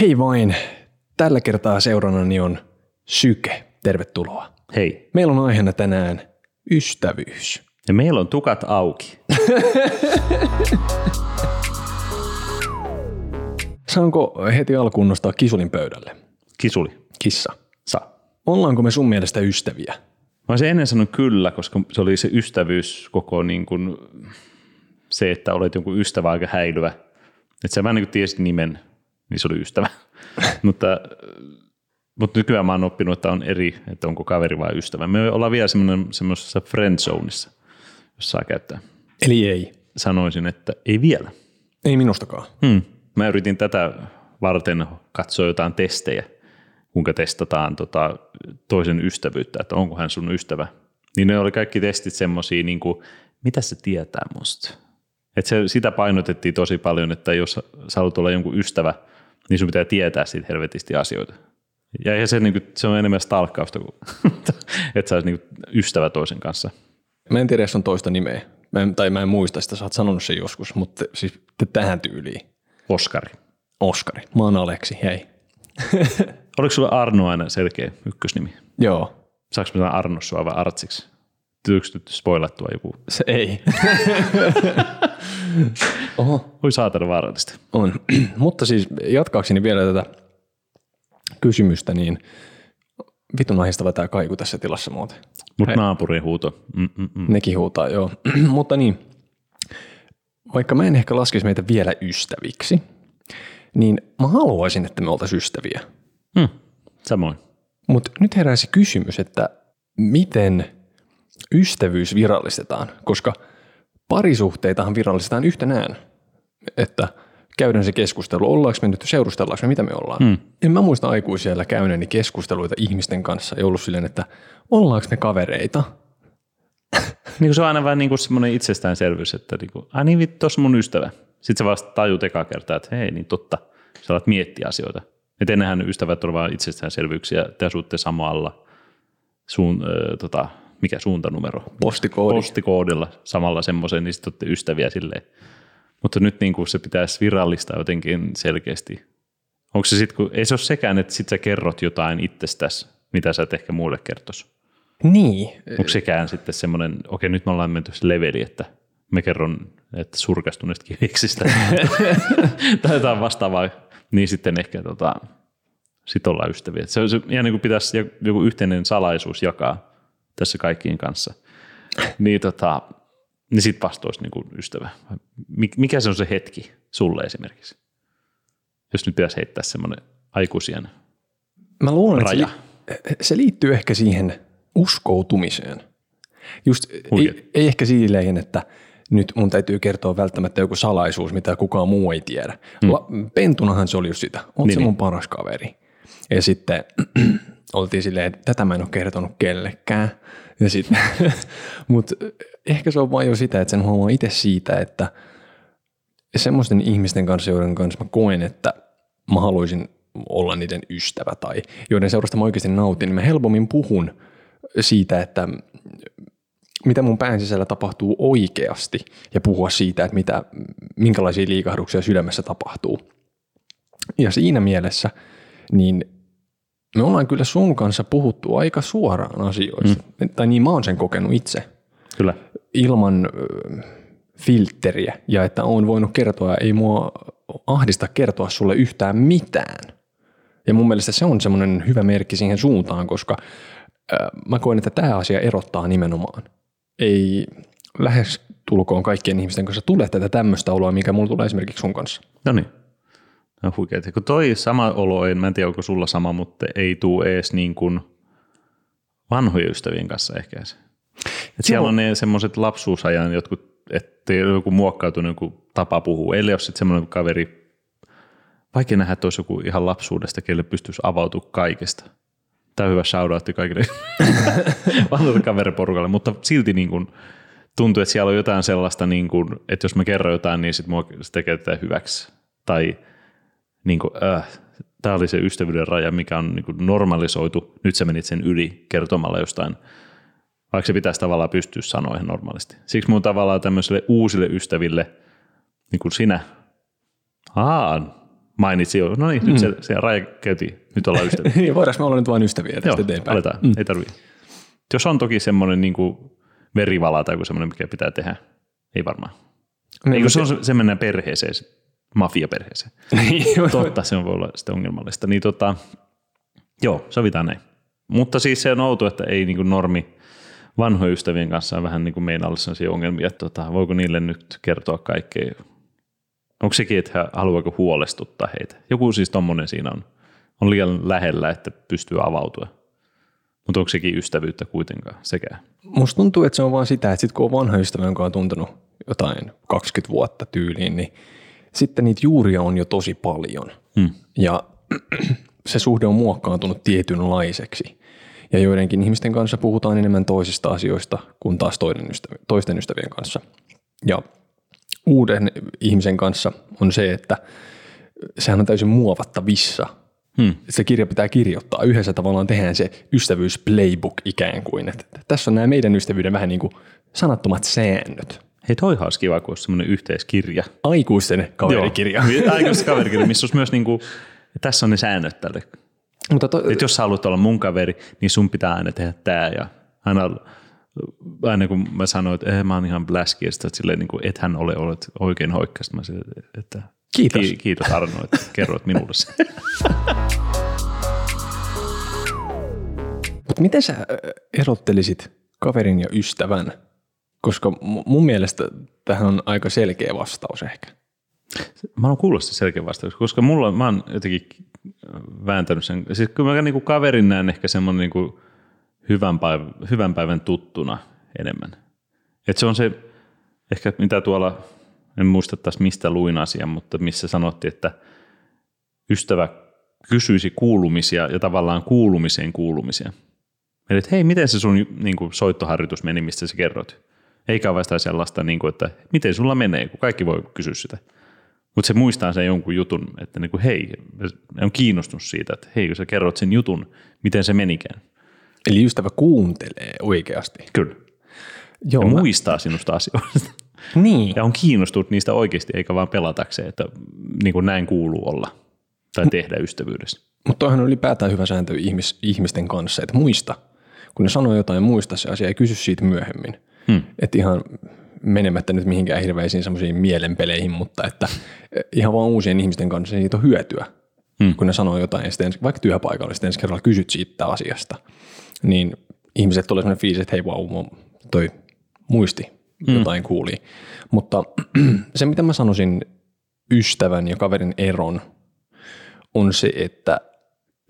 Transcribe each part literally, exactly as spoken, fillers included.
Hei vain, tällä kertaa seurannani on Syke. Tervetuloa. Hei. Meillä on aiheena tänään ystävyys. Ja meillä on tukat auki. Saanko heti alkuun nostaa kisulin pöydälle? Kisuli. Kissa. Sa. Ollaanko me sun mielestä ystäviä? Mä olisin ennen sanonut kyllä, koska se oli se ystävyys koko niin kuin se, että olet jonkun ystävä aika häilyvä. Että sä vähän niin kuin tiesit nimen, niin se oli ystävä. mutta, mutta nykyään mä oon oppinut, että on eri, että onko kaveri vai ystävä. Me ollaan vielä semmoisessa friendzoneissa, jos saa käyttää. Eli ei. Sanoisin, että ei vielä. Ei minustakaan. Hmm. Mä yritin tätä varten katsoa jotain testejä, kuinka testataan tota toisen ystävyyttä, että onko hän sun ystävä. Niin ne oli kaikki testit semmosia, niin kuin, mitä se tietää musta. Et se, sitä painotettiin tosi paljon, että jos sä haluat olla jonkun ystävä, niin sun pitää tietää siitä helvetisti asioita. Ja se, niin kuin, se on enemmän stalkkausta, että sä olis niin ystävä toisen kanssa. Mä en tiedä, jos on toista nimeä. Mä en, tai mä en muista sitä, sä oot sanonut sen joskus, mutta siis tähän tyyliin. Oskari. Oskari. Mä oon Aleksi, hei. Oliko sulla Arno aina selkeä ykkösnimi? Joo. Saanko mä sanoa Arno sua vai Artsiksi? Tyykö nyt spoilattua joku? Se ei. Oho. Voi saatana vaarallista. On. Mutta siis jatkaakseni vielä tätä kysymystä, niin vitun ahistava tää kaiku tässä tilassa muuten. Mut naapurin huuto. Mm-mm-mm. Nekin huutaa, joo. Mutta niin. Vaikka mä en ehkä laskisi meitä vielä ystäviksi, niin mä haluaisin, että me oltaisiin ystäviä. Hmm, samoin. Mutta nyt heräisi kysymys, että miten ystävyys virallistetaan, koska parisuhteitahan virallistetaan yhtenään, että käydään se keskustelu, ollaanko me nyt, seurustellaanko me, mitä me ollaan. Hmm. En mä muista aikuisiellä käyneeni keskusteluita ihmisten kanssa, ei ollut silleen, että ollaanko me kavereita. Niin se on aina vähän niin semmoinen itsestäänselvyys, että niin kuin, niin vittu, tuossa mun ystävä. Sitten sä vasta tajut ekaa kertaa, että hei, niin totta, sä alat miettiä asioita. Et ennenhän ystävät on vaan itsestäänselvyyksiä, te asutte samalla suun, äh, tota, mikä suuntanumero? Postikoodi. Postikoodilla samalla semmoisen, niin sitten olette ystäviä silleen. Mutta nyt niin kuin se pitäisi virallistaa jotenkin selkeästi. Onko se sit, kun, ei se ole sekään, että sit sä kerrot jotain itsestäsi, mitä sä et ehkä muille kertoisi. Niin. Onko sekään sitten semmoinen, okei nyt me ollaan menty se leveli, että me kerron että surkastuneista kiviksistä tai jotain vastaavaa, niin sitten ehkä tota, sit ollaan ystäviä. Se on ihan niin kuin pitäisi joku yhteinen salaisuus jakaa tässä kaikkien kanssa, niin, tota, niin sitten vasta olisi niin kuin ystävä. Mikä se on se hetki sulle esimerkiksi, jos nyt pitäisi heittää semmoinen aikuisien Mä luulen, raja? Että se liittyy ehkä siihen uskoutumiseen. Just ei, ei ehkä silleen, että nyt mun täytyy kertoa välttämättä joku salaisuus, mitä kukaan muu ei tiedä. Mm. La, pentunahan se oli just sitä. Oot niin, se mun niin. paras kaveri. Ja sitten oltiin silleen, että tätä mä en ole kertonut kellekään. Ja sitten, mut ehkä se on vaan jo sitä, että sen huomaa itse siitä, että semmoisten ihmisten kanssa, joiden kanssa mä koen, että mä haluaisin olla niiden ystävä tai joiden seurasta mä oikeasti nautin, niin mä helpommin puhun siitä, että mitä mun pään sisällä tapahtuu oikeasti ja puhua siitä, että mitä, minkälaisia liikahduksia sydämessä tapahtuu. Ja siinä mielessä niin me ollaan kyllä sun kanssa puhuttu aika suoraan asioista. Mm. Tai niin mä oon sen kokenut itse. Kyllä. Ilman äh, filtteriä ja että oon voinut kertoa, ei mua ahdista kertoa sulle yhtään mitään. Ja mun mielestä se on semmoinen hyvä merkki siihen suuntaan, koska mä koen, että tämä asia erottaa nimenomaan. Ei lähes tulkoon kaikkien ihmisten kanssa tule tätä tämmöistä oloa, mikä mulla tulee esimerkiksi sun kanssa. No niin. No huikeeta. Kun toi sama olo, en mä en tiedä, onko sulla sama, mutta ei tule edes niin kuin vanhojen ystävien kanssa ehkä. Siellä on ne semmoiset lapsuusajan jotkut, että joku muokkautunut joku tapa puhuu. Eli jos sitten semmoinen kaveri, vaikea nähdä, että olisi joku ihan lapsuudesta, kelle pystyisi avautumaan kaikesta. Tämä on hyvä shoutoutti kaikille vanhoille kaveriporukalle, mutta silti niin kuin tuntuu, että siellä on jotain sellaista, niin kuin, että jos mä kerron jotain, niin sit mua sitä käytetään hyväksi. Tai niin kuin, äh, tämä oli se ystävyyden raja, mikä on niin kuin normalisoitu. Nyt sä menit sen yli kertomalla jostain, vaikka se pitäisi tavallaan pystyä sanoa ihan normaalisti. Siksi mun tavallaan tämmöisille uusille ystäville, niin kuin sinä, aah, mainitsi jo. No niin, mm. nyt se, se raja käytiin. Nyt ollaan ystäviä. Niin, voidaanko me olla nyt vain ystäviä tästä joo, eteenpäin? Aletaan. Mm. Ei tarvitse. Jos on toki semmoinen niin kuin verivala tai joku semmoinen, mikä pitää tehdä. Ei varmaan. No, eikö se, se mennään perheeseen, mafiaperheeseen. Totta, se voi olla sitä ongelmallista. Niin tota, joo, sovitaan näin. Mutta siis se on outo, että ei niin kuin normi vanhojen ystävien kanssa on vähän niin kuin meinaalla sellaisia ongelmia, että tota, voiko niille nyt kertoa kaikkea. Onko sekin, että haluaako huolestuttaa heitä? Joku siis tommonen siinä on, on liian lähellä, että pystyy avautua. Mutta onko sekin ystävyyttä kuitenkaan sekään? Musta tuntuu, että se on vaan sitä, että sit kun on vanha ystävä, jonka on tuntunut jotain kaksikymmentä vuotta tyyliin, niin sitten niitä juuria on jo tosi paljon. Hmm. Ja se suhde on muokkaantunut tietynlaiseksi. Ja joidenkin ihmisten kanssa puhutaan enemmän toisista asioista kuin taas toisten ystävien kanssa. Ja uuden ihmisen kanssa on se, että sehän on täysin muovattavissa. Hmm. Se kirja pitää kirjoittaa. Yhdessä tavallaan tehdään se ystävyysplaybook ikään kuin. Että tässä on nämä meidän ystävyyden vähän niin kuin sanattomat säännöt. Hei, toihan olisi kiva, kun olisi semmoinen yhteiskirja. Aikuisten kaverikirja. Joo. Aikuisten kaverikirja, missä olisi myös niin kuin, tässä on ne säännöt tälle. Mutta to- Et jos haluat olla mun kaveri, niin sun pitää aina tehdä tää. Ja aina, aina kun mä sanoin, että eh, mä oon ihan bläski, ja sitten silleen, niin kuin, et hän ole olet oikein hoikkaista. Mä sanoin, että kiitos. Ki- kiitos Arno, että kerroit minulle sen. Mut miten sä erottelisit kaverin ja ystävän? Koska mun mielestä tähän on aika selkeä vastaus ehkä. Mä oon kuullut sitä selkeä vastaus, koska mulla, mä oon jotenkin vääntänyt sen. Siis kyllä mä niinku kaverin näen ehkä semmoinen niinku hyvän, päiv- hyvän päivän tuttuna enemmän. Et se on se, ehkä mitä tuolla, en muista taas mistä luin asian, mutta missä sanottiin, että ystävä kysyisi kuulumisia ja tavallaan kuulumiseen kuulumisia. Eli että hei, miten se sun niinku soittoharjoitus meni, mistä sä kerroit? Eikä ole sitä sellaista, että miten sulla menee, kun kaikki voi kysyä sitä. Mutta se muistaa sen jonkun jutun, että niin kuin, hei, on kiinnostunut siitä, että hei, kun sä kerrot sen jutun, miten se menikään. Eli ystävä kuuntelee oikeasti. Kyllä. Joo, ja mä... muistaa sinusta asioista. Niin. Ja on kiinnostunut niistä oikeasti, eikä vaan pelatakseen, että niin kuin näin kuuluu olla tai tehdä M- ystävyydessä. Mutta toihan on ylipäätään hyvä sääntö ihmis- ihmisten kanssa, että muista. Kun ne sanoo jotain, muista se asia ja kysy siitä myöhemmin. Hmm. Että ihan menemättä nyt mihinkään hirveisiin semmoisiin mielenpeleihin, mutta että ihan vaan uusien ihmisten kanssa siitä on hyötyä, hmm. kun ne sanoo jotain, sitten vaikka työpaikalla, sitten ensi kerralla kysyt siitä asiasta, niin ihmiset tulee semmoinen fiilis, että hei vau, wow, toi muisti, hmm. jotain kuuli. Mutta se, mitä mä sanoisin ystävän ja kaverin eron, on se, että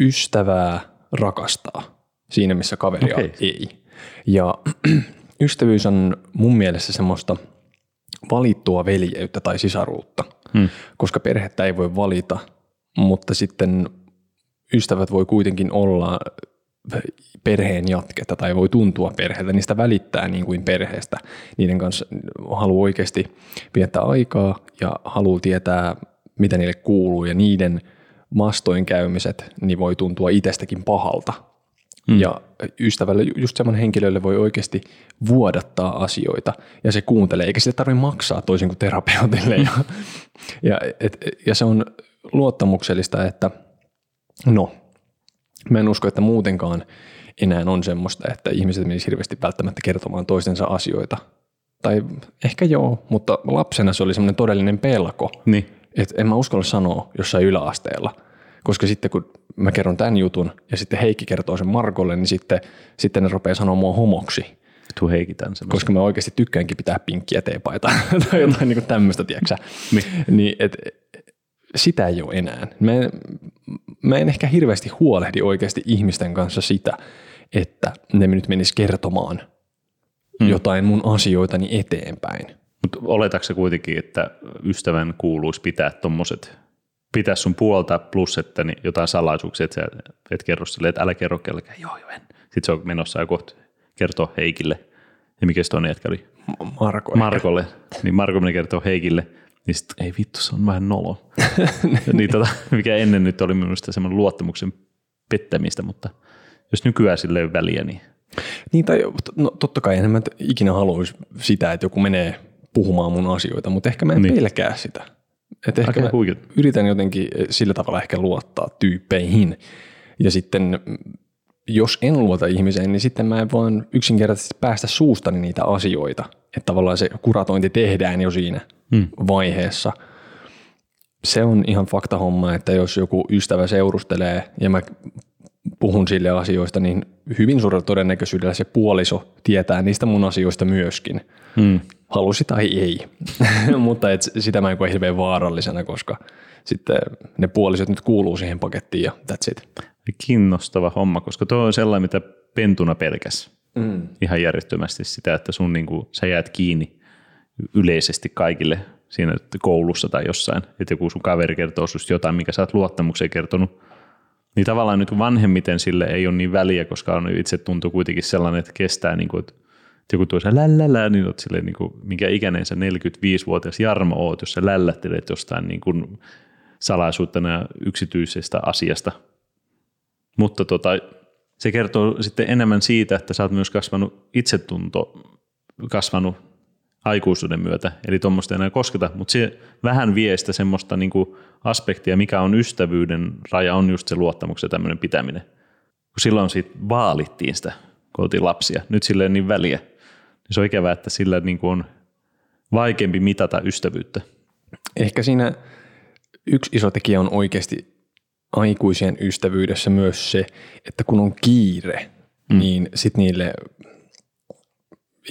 ystävää rakastaa siinä, missä kaveria okay. ei. Ja... ystävyys on mun mielestä semmoista valittua veljeyttä tai sisaruutta, hmm. koska perhettä ei voi valita, mutta sitten ystävät voi kuitenkin olla perheen jatketta tai voi tuntua perheeltä, niistä välittää niin kuin perheestä. Niiden kanssa haluaa oikeasti viettää aikaa ja haluaa tietää, mitä niille kuuluu ja niiden vastoinkäymiset niin voi tuntua itsestäkin pahalta. Hmm. Ja ystävälle, just semmoinen henkilölle voi oikeasti vuodattaa asioita ja se kuuntelee, eikä sille tarvitse maksaa toisin kuin terapeutille. Hmm. Ja, ja, et, ja se on luottamuksellista, että no, mä en usko, että muutenkaan enää on semmoista, että ihmiset menisivät hirveästi välttämättä kertomaan toistensa asioita. Tai ehkä joo, mutta lapsena se oli semmoinen todellinen pelko, niin. Että en mä uskalla sanoa jossain yläasteella. Koska sitten kun mä kerron tämän jutun ja sitten Heikki kertoo sen Markolle, niin sitten, sitten ne rupeaa sanoa mua homoksi. Tuu Heikki tämän semmoisen. Koska mä oikeasti tykkäänkin pitää pinkkiä teepaitaa tai jotain niin tämmöistä, tiedäksä. Niin. Niin, et, sitä ei ole enää. Mä en, mä en ehkä hirveästi huolehdi oikeasti ihmisten kanssa sitä, että ne nyt menis kertomaan hmm. jotain mun asioitani eteenpäin. Mutta oletatko kuitenkin, että ystävän kuuluisi pitää tommoset... pitäisi sun puolta plus, että niin jotain salaisuuksia, että sä et kerro silleen, että älä kerro kellekään, joo joo en. Sitten se on menossa ja kohta kertoo Heikille. Ja mikä se toinen jätkä oli? Marko. Markolle. Ehkä. Niin Marko meni kertoo Heikille. Niin sitten, ei vittu, se on vähän nolo. Niin, tota, mikä ennen nyt oli minusta semmoinen luottamuksen pettämistä, mutta jos nykyään sille ei väliä, niin... Niin, tai no, totta kai en mä ikinä haluaisi sitä, että joku menee puhumaan mun asioita, mutta ehkä mä en niin. pelkää sitä. Että ehkä mä yritän jotenkin sillä tavalla ehkä luottaa tyyppeihin. Ja sitten jos en luota ihmiseen, niin sitten mä en vaan yksinkertaisesti päästä suustani niitä asioita. Että tavallaan se kuratointi tehdään jo siinä hmm. vaiheessa. Se on ihan faktahomma, että jos joku ystävä seurustelee ja mä puhun sille asioista, niin hyvin suurella todennäköisyydellä se puoliso tietää niistä mun asioista myöskin. Hmm. Halusi tai ei, mutta et sitä mä en koe hirveän vaarallisena, koska sitten ne puolisot nyt kuuluu siihen pakettiin ja that's it. Kiinnostava homma, koska tuo on sellainen, mitä pentuna pelkäs mm. ihan järjettömästi sitä, että sun niinku, sä jäät kiinni yleisesti kaikille siinä koulussa tai jossain, että joku sun kaveri kertoo susta jotain, mikä sä oot luottamukseen kertonut, niin tavallaan nyt vanhemmiten sille ei ole niin väliä, koska on itse tuntuu kuitenkin sellainen, että kestää niinku, että joku tuo sä lällällää, niin oot silleen, niin kuin, minkä ikäinen sä neljäkymmentäviisivuotias Jarmo oot, jos sä lällättelet jostain niin kuin salaisuutta ja yksityisestä asiasta. Mutta tota, se kertoo sitten enemmän siitä, että sä oot myös kasvanut itsetunto, kasvanut aikuisuuden myötä. Eli tuommoista enää kosketa, mutta se vähän vie sitä semmoista niin kuin aspektia, mikä on ystävyyden raja, on just se luottamuksen tämmöinen pitäminen. Kun silloin siitä vaalittiin sitä, kun oltiin lapsia. Nyt silleen niin väliä. Se on ikävää, että sillä on vaikeampi mitata ystävyyttä. Ehkä siinä yksi iso tekijä on oikeasti aikuisien ystävyydessä myös se, että kun on kiire, mm. niin sitten niille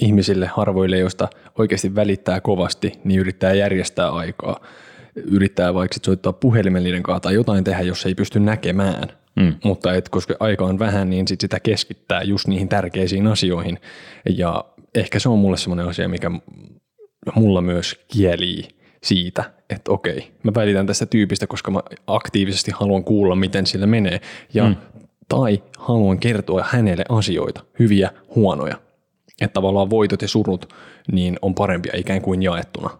ihmisille, harvoille, joista oikeasti välittää kovasti, niin yrittää järjestää aikaa. Yrittää vaikka soittaa puhelimen niiden kanssa tai jotain tehdä, jos ei pysty näkemään. Mm. Mutta et, koska aika on vähän, niin sit sitä keskittää just niihin tärkeisiin asioihin. Ja ehkä se on mulle semmoinen asia, mikä mulla myös kielii siitä, että okei, mä välitän tästä tyypistä, koska mä aktiivisesti haluan kuulla, miten sillä menee. Ja, mm. tai haluan kertoa hänelle asioita, hyviä, huonoja. Että tavallaan voitot ja surut niin on parempia ikään kuin jaettuna.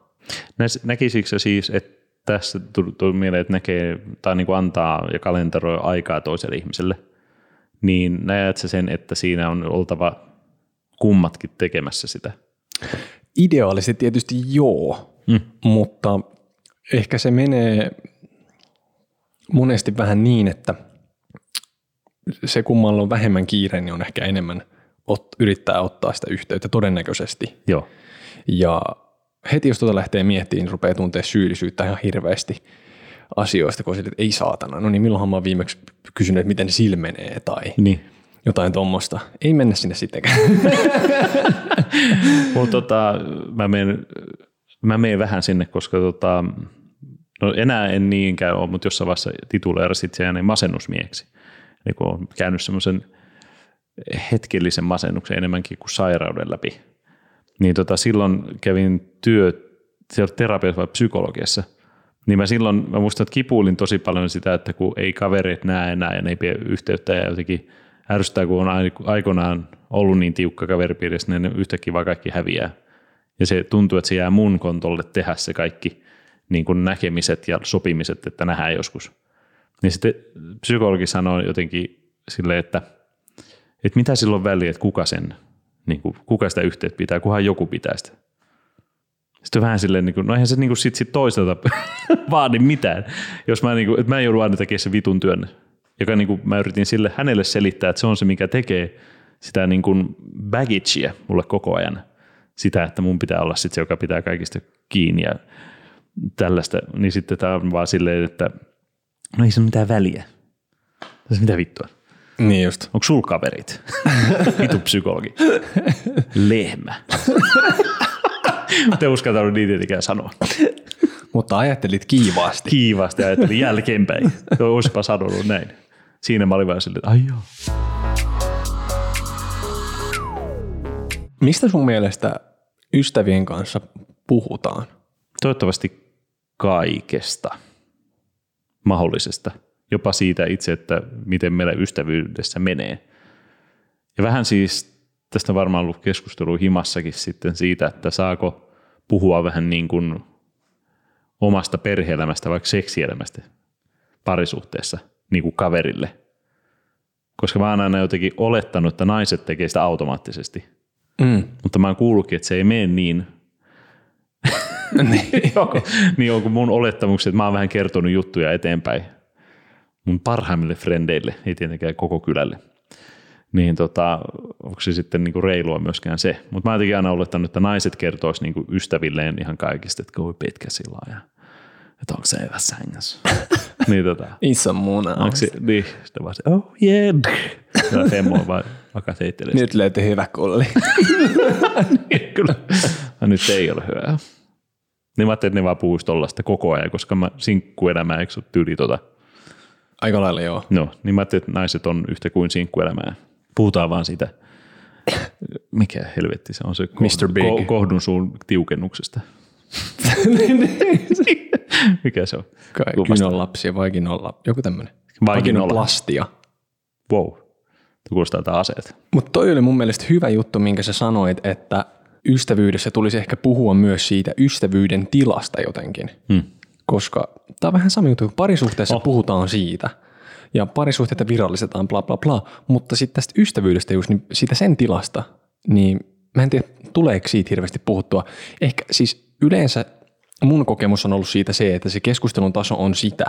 Näs, näkisikö siis, että tässä tuli mieleen, että näkee, tai niin kuin antaa ja kalenteroi aikaa toiselle ihmiselle, niin näet sä sen, että siinä on oltava kummatkin tekemässä sitä? Ideaalisesti tietysti joo, mm. mutta ehkä se menee monesti vähän niin, että se kummalla on vähemmän kiire, niin on ehkä enemmän ot, yrittää ottaa sitä yhteyttä todennäköisesti. Joo. Ja heti jos tuota lähtee miettimään, niin rupeaa tuntea syyllisyyttä ihan hirveästi asioista, kun sille, että ei saatana. No niin, milloinhan mä oon viimeksi kysynyt, että miten sillä menee tai niin. Jotain tuommoista. Ei mennä sinne sittenkään. Mut tota, mä menen mä menen vähän sinne, koska tota, no enää en niinkään ole, mutta jossain vaiheessa tituleerasit se ääneen masennusmieheksi. Eli kun on käynyt semmoisen hetkellisen masennuksen enemmänkin kuin sairauden läpi. Niin tota, silloin kävin työ, se oli terapiassa vai psykologiassa, niin mä silloin, mä muistan, että kipuilin tosi paljon sitä, että kun ei kaverit näe enää ja ne ei pidä yhteyttä ja jotenkin ärsyttää, kun on aikoinaan ollut niin tiukka kaveripiirissä, niin ne yhtäkkiä vaan kaikki häviää. Ja se tuntuu, että se jää mun kontolle tehdä se kaikki niin kuin näkemiset ja sopimiset, että nähdään joskus. Niin sitten psykologi sanoi jotenkin silleen, että, että mitä silloin väliä, että kuka sen niin kuin, kuka sitä yhteyttä pitää, kunhan joku pitää sitä. Sitten vähän silleen, niin kuin, no eihän se niin kuin sit, sit toiselta vaadi mitään, jos mä, niin kuin, että mä joudun aina tekemään sen vitun työn, joka niin kuin, mä yritin sille hänelle selittää, että se on se, mikä tekee sitä niin kuin baggagea mulle koko ajan. Sitä, että mun pitää olla sit se, joka pitää kaikista kiinni ja tällaista. Niin sitten tää on vaan silleen, että no ei se mitään väliä. Tässä mitä vittua. Niin just. Onko sul kaverit? Vitu psykologi. Lehmä. Te uskaltanut niin tietenkään sanoa. Mutta ajattelit kiivaasti. Kiivaasti ajattelin jälkeenpäin. Olisipa sanonut näin. Siinä mä olin vähän silleen, että ai joo. Mistä sun mielestä ystävien kanssa puhutaan? Toivottavasti kaikesta mahdollisesta. Jopa siitä itse, että miten meillä ystävyydessä menee. Ja vähän siis, tästä on varmaan ollut keskustelu himassakin sitten siitä, että saako puhua vähän niin kuin omasta perhe-elämästä, vaikka seksielämästä parisuhteessa niin kuin kaverille. Koska mä oon aina jotenkin olettanut, että naiset tekee sitä automaattisesti. Mm. Mutta mä oon kuullutkin, että se ei mene niin. niin, joku. niin on, kun mun olettamukset, että mä oon vähän kertonut juttuja eteenpäin mun parhaimmille frendeille, ei tietenkään koko kylälle. Niin tota, onko se sitten niinku reilua myöskään se. Mutta mä jotenkin aina olettanut, että naiset kertois niinku ystävilleen ihan kaikista, että voi pitkä sillä ja että onko se hyvä sängyssä. niin tota. Isä muuna. Onko se, niin. Sitten vaan se, oh yeah. Ja femmo vaan akateittelee. Nyt löytyi hyvä kulli. niin, kyllä. No, nyt ei ole hyvää. Niin mä ajattelin, että ne vaan puhuisi tollaista koko ajan, koska mä sinkkuelämää, eikö se ole tyyli tota? Aika lailla joo. No, niin mä ajattelin, että naiset on yhtä kuin sinkkuelämää. Puhutaan vaan siitä, mikä helvetti se on se ko- kohdun suun tiukennuksesta. mikä se on? Kaikin on lapsia, vaikin on lapsia. Joku tämmöinen. Vaikin on plastia. Wow, kuulostaa tää aseet. Mutta toi oli mun mielestä hyvä juttu, minkä sä sanoit, että ystävyydessä tulisi ehkä puhua myös siitä ystävyyden tilasta jotenkin. Hmm. Koska tää on vähän sama juttu, kun parisuhteessa oh. puhutaan siitä. Ja parisuhteita virallistetaan, bla bla bla, mutta sitten tästä ystävyydestä just, niin siitä sen tilasta, niin mä en tiedä, tuleeko siitä hirveästi puhuttua. Ehkä siis yleensä mun kokemus on ollut siitä se, että se keskustelun taso on sitä,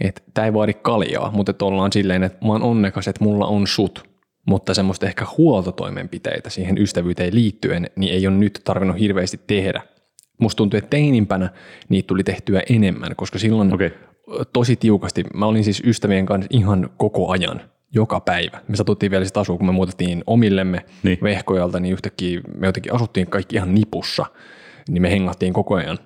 että tää ei vaadi kaljaa, mutta ollaan silleen, että mä oon onnekas, että mulla on sut, mutta semmoista ehkä huoltotoimenpiteitä siihen ystävyyteen liittyen, niin ei ole nyt tarvinnut hirveästi tehdä. Musta tuntuu, että teinimpänä niitä tuli tehtyä enemmän, koska silloin... Okay. Tosi tiukasti. Mä olin siis ystävien kanssa ihan koko ajan, joka päivä. Me satuttiin vielä sitä asua, kun me muutettiin omillemme niin. Vehkojalta, niin yhtäkkiä me jotenkin asuttiin kaikki ihan nipussa, niin me hengattiin koko ajan.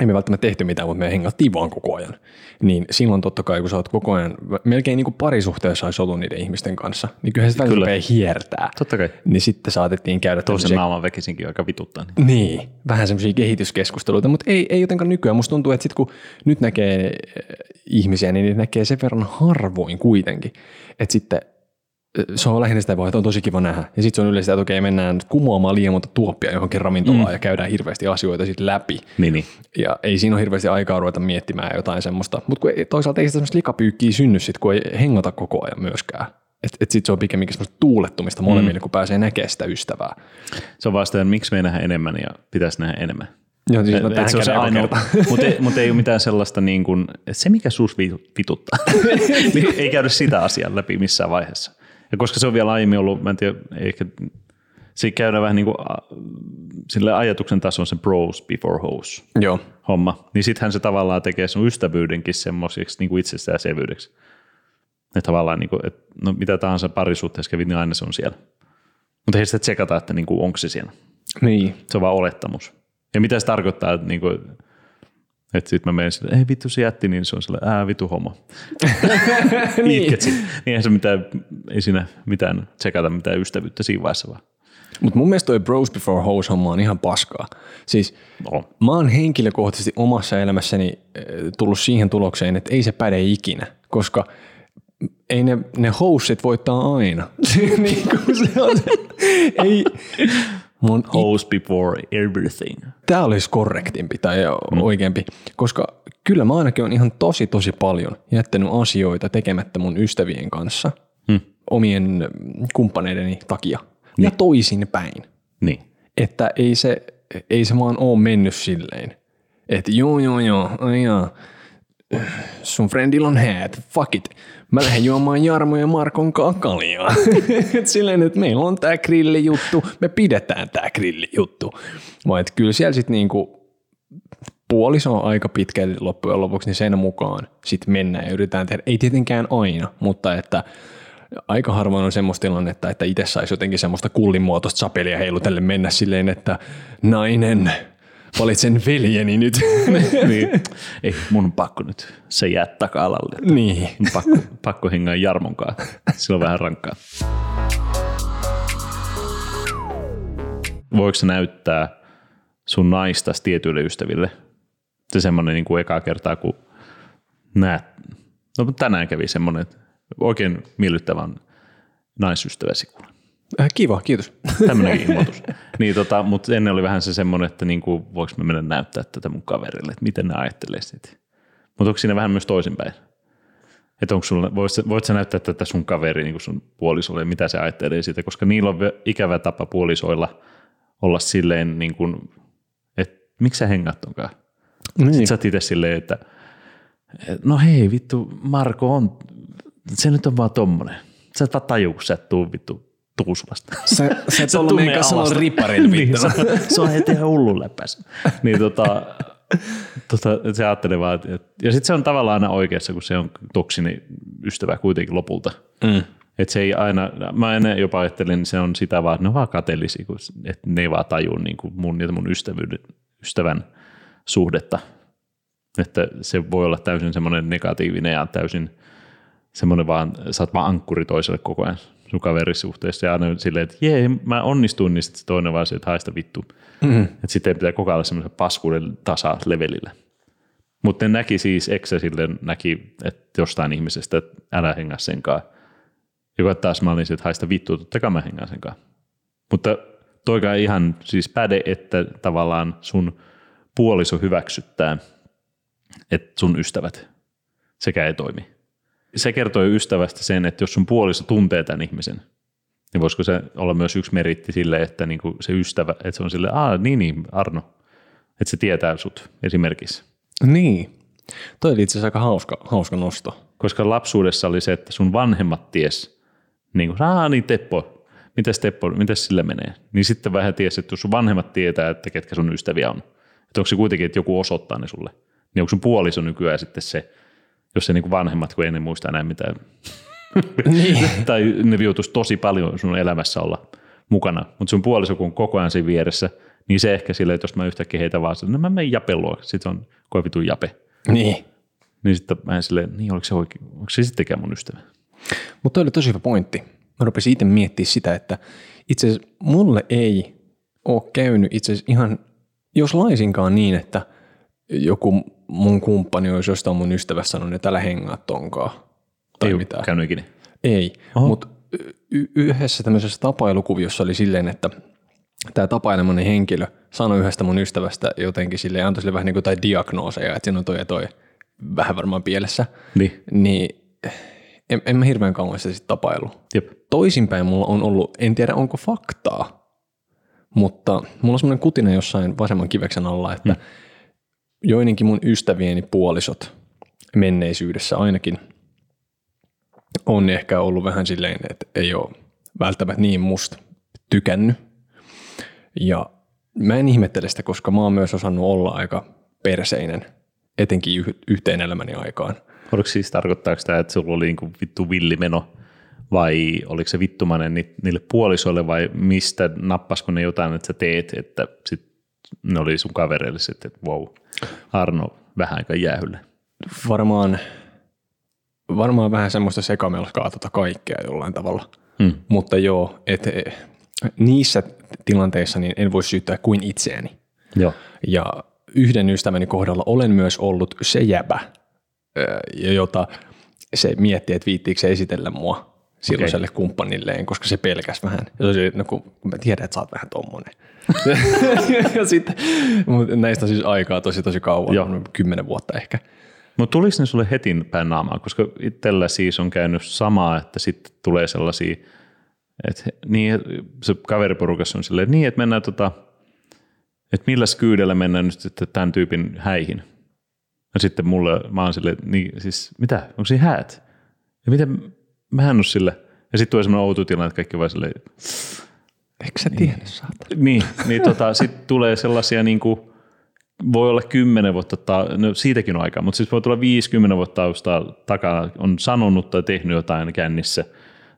Ei me välttämättä tehty mitään, mutta me hengattiin vaan koko ajan. Niin silloin totta kai, kun sä oot koko ajan, melkein niin kuin parisuhteessa olisi ollut niiden ihmisten kanssa, niin kyllähän sitä kyllä. Rupeaa hiertää. Totta kai. Niin sitten saatettiin käydä toisen tämmöisiä... naaman väkisinkin aika vituttaa. Niin, niin vähän semmoisia kehityskeskusteluita, mutta ei, ei jotenkaan nykyään. Musta tuntuu, että sit kun nyt näkee ihmisiä, niin näkee sen verran harvoin kuitenkin. Että sitten se on lähinnä sitä vaan, että on tosi kiva nähdä. Ja sitten se on yleensä, että okei, mennään kumoamaan liian monta tuoppia johonkin ravintolaan mm. ja käydään hirveästi asioita sitten läpi. Niin, niin. Ja ei siinä ole hirveästi aikaa ruveta miettimään jotain semmoista. Mutta toisaalta ei sitä semmoista likapyykkiä synny sitten, kun ei hengata koko ajan myöskään. Että et sitten se on pikemminkin semmoista tuulettumista molemmille, mm. kun pääsee näkemään sitä ystävää. Se on vaan sitä, että miksi me ei nähdä enemmän ja pitäisi nähdä enemmän. Joo, siis no, se on se ainoa, mutta ei, mut ei ole mitään sellaista, niin kuin, että se mikä suus vituttaa, niin ei käydä sitä asiaa läpi missään vaiheessa. Ja koska se on vielä aiemmin ollut, mä en tiedä, ehkä se käydään vähän niin kuin sillä ajatuksen tasolla se bros before hoes Joo. homma. Niin sittenhän se tavallaan tekee sun ystävyydenkin semmoiseksi niin kuin itsestäänselvyydeksi. Että tavallaan, niin kuin, että no mitä tahansa parisuhteessa kävi, niin aina se on siellä. Mutta ei sitä tsekata, että niin kuin, onko se siellä. Niin. Se on vaan olettamus. Ja mitä se tarkoittaa, että... Niin kuin, että sitten mä menen sille, ei vittu se jätti, niin se on sellainen, ää vittu homo. niin. Niinhän se mitään, ei siinä mitään tsekata mitään ystävyyttä siinä vaiheessa vaan. Mutta mun mielestä toi bros before hoes homma on ihan paskaa. Siis no. Mä oon henkilökohtaisesti omassa elämässäni tullut siihen tulokseen, että ei se päde ikinä, koska ei ne, ne houssit voittaa aina. niin kuin se on se, ei... Mun host before everything. Tää olisi korrektimpi tai mm. oikeampi, koska kyllä mä ainakin on ihan tosi tosi paljon jättänyt asioita tekemättä mun ystävien kanssa mm. omien kumppaneideni takia niin. Ja toisinpäin. Niin. Että ei se, ei se vaan ole mennyt silleen, että joo joo joo, aijaa, sun friendillä on häät, fuck it. Mä lähden juomaan Jarmo ja Markon kaljaa. Silleen, että meillä on tää grillijuttu, me pidetään tää grillijuttu. Vaan että kyllä siellä sitten niinku puoliso on aika pitkälle loppujen lopuksi, niin sen mukaan sitten mennään ja yritetään tehdä. Ei tietenkään aina, mutta että aika harvoin on semmoista tilannetta, että itse saisi jotenkin semmoista kullimuotoista sapelia heilutelle mennä silleen, että nainen... Valitsen veljeni nyt. niin. Ei, mun on pakko nyt. Se jää taka-alalle. Niin. Mun pakko, pakko hengaa Jarmonkaan. Sillä on vähän rankkaa. Voiko se näyttää sun naistas tietyille ystäville? Se semmoinen niin kuin ekaa kertaa, kun näet. No tänään kävi semmoinen, että oikein miellyttävän naisystäväsi kuulen. Kiva, kiitos. Tämmöinenkin ilmoitus. Niin, tota, mutta ennen oli vähän se semmoinen, että niinku, voiko mä mennä näyttää tätä mun kaverille, että miten ne ajattelee sitä. Mutta onko siinä vähän myös toisinpäin? Että voit sä näyttää tätä sun kaveri niin sun puolisolle, mitä se ajattelee siitä, koska niillä on ikävä tapa puolisoilla olla silleen, niin kuin, että miksi sä hengaat tonkaan? Niin. Sitten sä oot itse silleen, että no hei vittu, Marko on, se nyt on vaan tommonen. Sä et vaan tajuu, kun sä et tuu vittu Tuusulasta. Sä, sä et ollut meidän kanssa olla riparilla vittu. Se on heti ihan hullun läpäs. Niin tota, tota, se ajattelee vaan, että, ja sit se on tavallaan aina oikeassa, kun se on toksinen ystävä kuitenkin lopulta. Mm. Että se ei aina, mä aina jopa ajattelin, että se on sitä vaan, että ne on vaan kateellisia, että ne ei vaan tajuu niin kuin mun ja mun ystävän suhdetta. Että se voi olla täysin semmoinen negatiivinen ja täysin semmoinen vaan, sä oot vaan ankkuri toiselle koko ajan sun kaverisuhteessa. Ja aina silleen, että jee, mä onnistuin, niin sitten toinen vaan se, että haista vittu. Mm-hmm. Että sitten pitää koko ajan olla semmoisen paskuuden tasa-levelillä. Mutta ne näki siis, eksä silleen näki, että jostain ihmisestä, että älä hengää senkaan. Joka taas mä olin se, että haista vittua, totta kai mä hengään senkaan. Mutta toikaan ihan siis päde, että tavallaan sun puoliso hyväksyttää, että sun ystävät sekä ei toimi. Se kertoi ystävästä sen, että jos sun puoliso tuntee tämän ihmisen, niin voisiko se olla myös yksi meritti sille, että niinku se ystävä, että se on silleen, aa niin niin Arno, että se tietää sut esimerkiksi. Niin, toi oli itse asiassa aika hauska, hauska nosto. Koska lapsuudessa oli se, että sun vanhemmat ties, niin kuin, aah niin Teppo, mitäs Teppo, mitäs sillä menee? Niin sitten vähän ties, että jos sun vanhemmat tietää, että ketkä sun ystäviä on, että onko se kuitenkin, että joku osoittaa ne sulle. Niin onko sun puoliso nykyään sitten se, jos se niin vanhemmat, kun ei ne muista enää mitään. Tai ne viutuisi tosi paljon sun elämässä olla mukana. Mutta sun puoliso, kun on koko ajan siinä vieressä, niin se ehkä silleen, että jos mä yhtäkkiä heitä vaan, että no mä menen Japen luo, sit on koivitun Jape. Niin. Niin sitten mä en silleen, niin oliko se oikein, oliko se sittenkään mun ystävä? Mutta toi oli tosi hyvä pointti. Mä rupesin itse miettimään sitä, että itse asiassa mulle ei ole käynyt itse asiassa ihan, jos laisinkaan niin, että joku mun kumppani olisi jostain mun ystävä sanonut, että älä hengaa tonkaan. Tai ei mitään. Käynyt ikinä. Ei, mutta y- yhdessä tämmöisessä tapailukuviossa oli silleen, että tämä tapailemani henkilö sanoi yhdestä mun ystävästä jotenkin silleen, antoi sille vähän niin kuin tai diagnooseja, että siinä on toi ja toi. Vähän varmaan pielessä, niin, niin en, en mä hirveän kauan sitä sitten tapailu. Jep. Toisinpäin mulla on ollut, en tiedä onko faktaa, mutta mulla on semmoinen kutina jossain vasemman kiveksen alla, että hmm. joidenkin mun ystävieni puolisot menneisyydessä ainakin on ehkä ollut vähän silleen, että ei ole välttämättä niin musta tykännyt. Ja mä en ihmettele sitä, koska mä oon myös osannut olla aika perseinen. Etenkin yhteen elämäni aikaan. Oliko siis tarkoittaako tämä, että sulla oli niinku vittu villimeno vai oliko se vittumainen niille puolisoille vai mistä nappasko ne jotain, että sä teet, että sit ne oli sun kavereelliset, että wow, Arno vähän aika jäähylle. Varmaan, varmaan vähän semmoista sekamelkaa tota kaikkea jollain tavalla, hmm. mutta joo, että niissä tilanteissa niin en voi syyttää kuin itseäni. Joo. Ja yhden ystäväni kohdalla olen myös ollut se jäbä, jota se miettii, että viittiinkö se esitellä mua silloiselle okay. kumppanilleen, koska se pelkäsi vähän. Ja se, no kun mä tiedän, että sä oot vähän tommonen. Ja sitten, mutta näistä on siis aikaa tosi tosi kauan, joo. kymmenen vuotta ehkä. Mutta tuliko ne sulle heti päin naamaa, koska itsellä siis on käynyt samaa, että sitten tulee sellaisia, että niin, se kaveriporukassa on silleen, niin, että mennään tota... että milläs kyydellä mennään nyt sitten tämän tyypin häihin. Ja sitten mulle, mä oon silleen, niin siis mitä, onko siinä häät? Ja miten, mähän on sille. Ja sitten tulee semmoinen outo tilanne, että kaikki vaan silleen. Eikö sä tiedä, niin, saatana? Niin, niin tota, sitten tulee sellaisia niin kuin, voi olla kymmenen vuotta, no siitäkin on aikaa, mutta siis voi tulla viisikymmentä vuotta takaa, on sanonut tai tehnyt jotain kännissä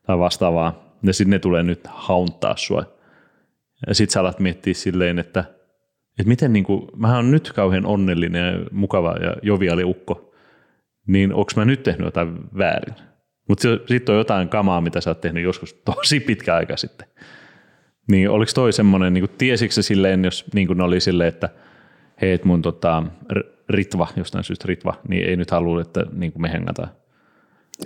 tai vastaavaa. Ja sitten ne tulee nyt hauntaa sua. Ja sitten sä alat miettiä silleen, että että miten niinku, mähän on nyt kauhean onnellinen ja mukava ja joviali ukko, niin onko mä nyt tehnyt jotain väärin? Mutta sitten on jotain kamaa, mitä sä oot tehnyt joskus tosi pitkä aika sitten. Niin oliko toi semmoinen, niinku, tiesitkö se silleen, jos niinku ne oli silleen, että hei, et mun tota, Ritva, jostain syystä Ritva, niin ei nyt halua, että niinku me hengataan.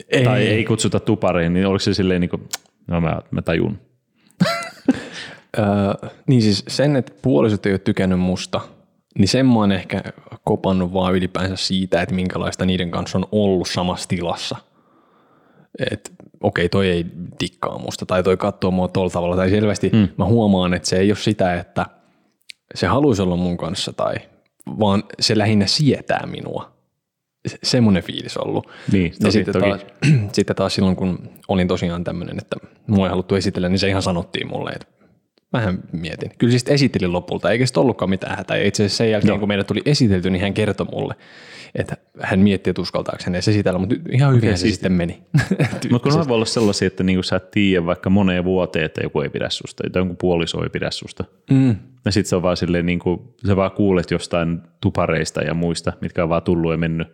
Ei. Tai ei kutsuta tupareihin, niin oliko se silleen, niinku, no mä, mä tajun. Öö, niin siis sen, että puolisot ei ole tykännyt musta, niin sen mä oon ehkä kopannut vaan ylipäänsä siitä, että minkälaista niiden kanssa on ollut samassa tilassa. Että okei, toi ei dikkaa musta tai toi katsoo mua tuolla tavalla. Tai selvästi mm. mä huomaan, että se ei ole sitä, että se haluaisi olla mun kanssa tai vaan se lähinnä sietää minua. Semmoinen fiilis ollut. Niin, toki, ja sitten, toki. Taas, sitten taas silloin, kun olin tosiaan tämmöinen, että mua ei haluttu esitellä, niin se ihan sanottiin mulle, että vähän mietin. Kyllä siis esittelin lopulta, eikä sitten ollutkaan mitään hätää. Itse asiassa sen jälkeen, no. kun meidät tuli esitelty, niin hän kertoi mulle, että hän miettii, että uskaltaako hän edes esitellä, mutta ihan hyvin okay, se sitten meni. Mutta kun voi olla sellaisia, että niinku sä et tiedä vaikka moneen vuoteen, että joku ei pidä susta, tai joku puoliso ei pidä susta. Mm. Ja sitten se on vaan silleen, niinku, sä vaan kuulet jostain tupareista ja muista, mitkä on vaan tullut ja mennyt.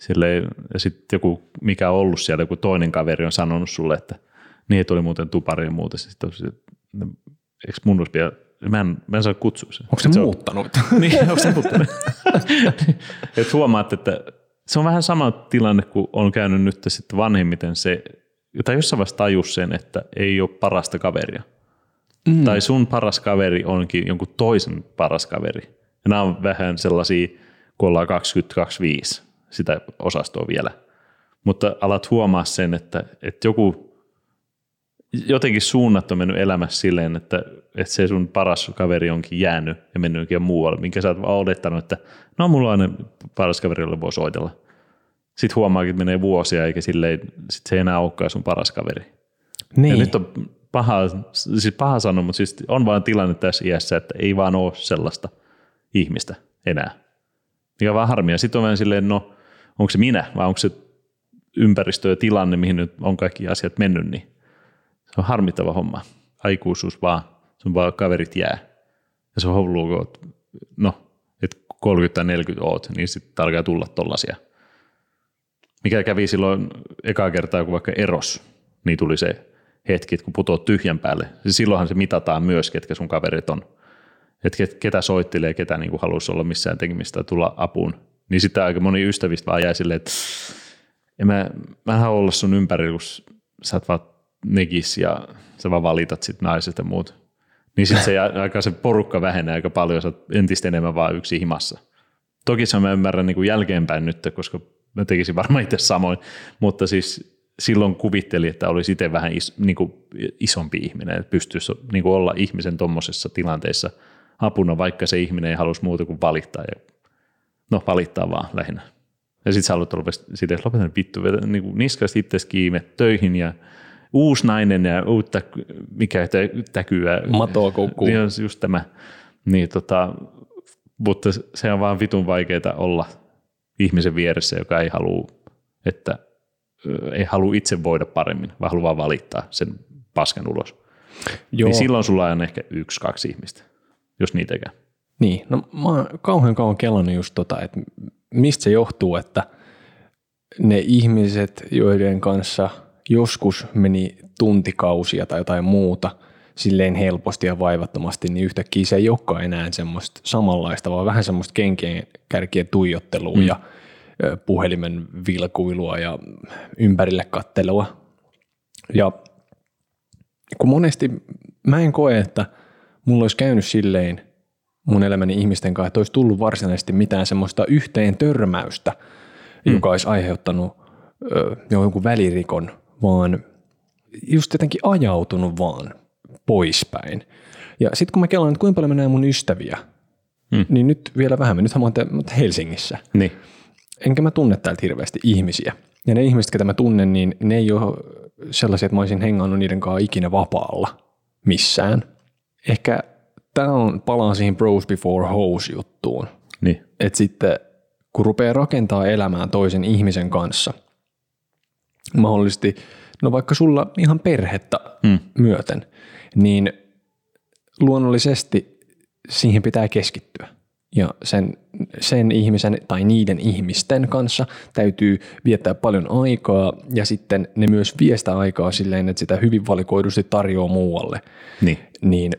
Silleen, ja sitten joku, mikä on ollut siellä, joku toinen kaveri on sanonut sulle, että niitä oli muuten tupari ja muuta. Sitten on se, eikö mun olisi vielä, mä en, mä en saa kutsua sen. Onko se, se muuttanut? On, niin, onko se muuttanut? Et huomaat, että se on vähän sama tilanne, kun on käynyt nyt sitten vanhemmiten se, tai jossain vaiheessa tajus sen, että ei ole parasta kaveria. Mm. Tai sun paras kaveri onkin jonkun toisen paras kaveri. Ja nämä on vähän sellaisia, kun ollaan kaksikymmentä kaksikymmentäviisi. Sitä osastoa vielä. Mutta alat huomaa sen, että, että joku jotenkin suunnat on mennyt elämässä silleen, että, että se sun paras kaveri onkin jäänyt ja mennyt jonkin muualle, minkä sä oot vaan odottanut, että no mulla on aina paras kaveri, jolle voi soitella. Sitten huomaakin, että menee vuosia eikä silleen, sit se ei enää olekaan sun paras kaveri. Niin. Ja nyt on paha, siis paha sanoa, mutta siis on vaan tilanne tässä iässä, että ei vaan ole sellaista ihmistä enää. Mikä on vaan harmia. Sitten on vähän silleen, no onko se minä vai onko se ympäristö ja tilanne, mihin nyt on kaikki asiat mennyt, niin se on harmittava homma. Aikuisuus vaan, sun vaan kaverit jää. Ja se on ollut, no, että kolmekymmentä tai neljäkymmentä oot, niin sitten alkaa tulla tollaisia. Mikä kävi silloin ekaa kertaa, kun vaikka eros, niin tuli se hetki, kun putoat tyhjän päälle. Silloinhan se mitataan myös, ketkä sun kaverit on. Että ketä soittelee, ketä niinku haluaisi olla missään tekemistä tai tulla apuun. Niin sitten aika moni ystävistä vaan jäi silleen, että en mä, mä en halua olla sun ympärillä, kun sä oot vaan negis ja sä vaan valitat sit naiset ja muut. Niin sitten se, se porukka vähenee aika paljon, sä oot entistä enemmän vaan yksi himassa. Toki se mä ymmärrän niin kuin jälkeenpäin nyt, koska mä tekisin varmaan itse samoin, mutta siis silloin kuvittelin, että olisi itse vähän is, niin kuin isompi ihminen, että pystyisi niin kuin olla ihmisen tommosessa tilanteessa apuna, vaikka se ihminen ei halus muuta kuin valittaa. Ja no, valittaa vaan lähinnä. Ja sit sä haluat lopetan vittu, vetä niin niskasta itseäsi kiime töihin ja uusi nainen ja uutta, mikä täkyä. Matoa koukkuun. Just tämä. Niin, tota, mutta se on vaan vitun vaikeaa olla ihmisen vieressä, joka ei halua, että ei halua itse voida paremmin, vaan haluaa valittaa sen paskan ulos. Joo. Niin silloin sulla on ehkä yksi, kaksi ihmistä. Jos niitäkään. Niin, no mä oon kauhean kauan kelannut just tota, että mistä se johtuu, että ne ihmiset, joiden kanssa joskus meni tuntikausia tai jotain muuta silleen helposti ja vaivattomasti, niin yhtäkkiä se ei olekaan enää semmoista samanlaista, vaan vähän semmoista kenkien kärkien tuijottelua mm. ja puhelimen vilkuilua ja ympärille kattelua. Ja kun monesti mä en koe, että mulla olisi käynyt silleen mun elämäni ihmisten kanssa, että olisi tullut varsinaisesti mitään semmoista yhteen törmäystä, mm. joka olisi aiheuttanut ö, jonkun välirikon, vaan just jotenkin ajautunut vaan poispäin. Ja sitten kun mä kelaan, että kuinka paljon mä näen mun ystäviä, mm. niin nyt vielä vähemmän. Nythän mä oon te- Helsingissä. Niin. Enkä mä tunne täältä hirveästi ihmisiä. Ja ne ihmiset, ketä mä tunnen, niin ne ei ole sellaisia, että mä olisin hengannut niiden kanssa ikinä vapaalla missään. Ehkä tämä on, palaan siihen bros before hoes juttuun, niin. Että sitten kun rupeaa rakentaa elämää toisen ihmisen kanssa, mahdollisesti, no vaikka sulla ihan perhettä mm. myöten, niin luonnollisesti siihen pitää keskittyä ja sen, sen ihmisen tai niiden ihmisten kanssa täytyy viettää paljon aikaa ja sitten ne myös vie sitä aikaa silleen, että sitä hyvin valikoidusti tarjoaa muualle. Niin. Niin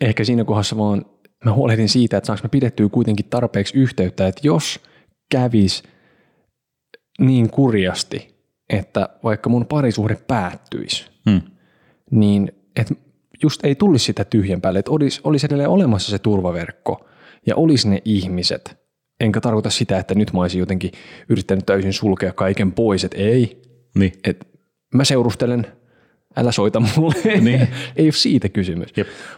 ehkä siinä kohdassa vaan mä huolehdin siitä, että saanko mä pidettyä kuitenkin tarpeeksi yhteyttä, että jos kävisi niin kurjasti, että vaikka mun parisuhde päättyisi, hmm. niin että just ei tulisi sitä tyhjän päälle, että olisi, olisi edelleen olemassa se turvaverkko ja olisi ne ihmiset. Enkä tarkoita sitä, että nyt mä olisin jotenkin yrittänyt täysin sulkea kaiken pois, että ei. Niin. Et mä seurustelen älä soita mulle. Niin. Ei ole siitä kysymys.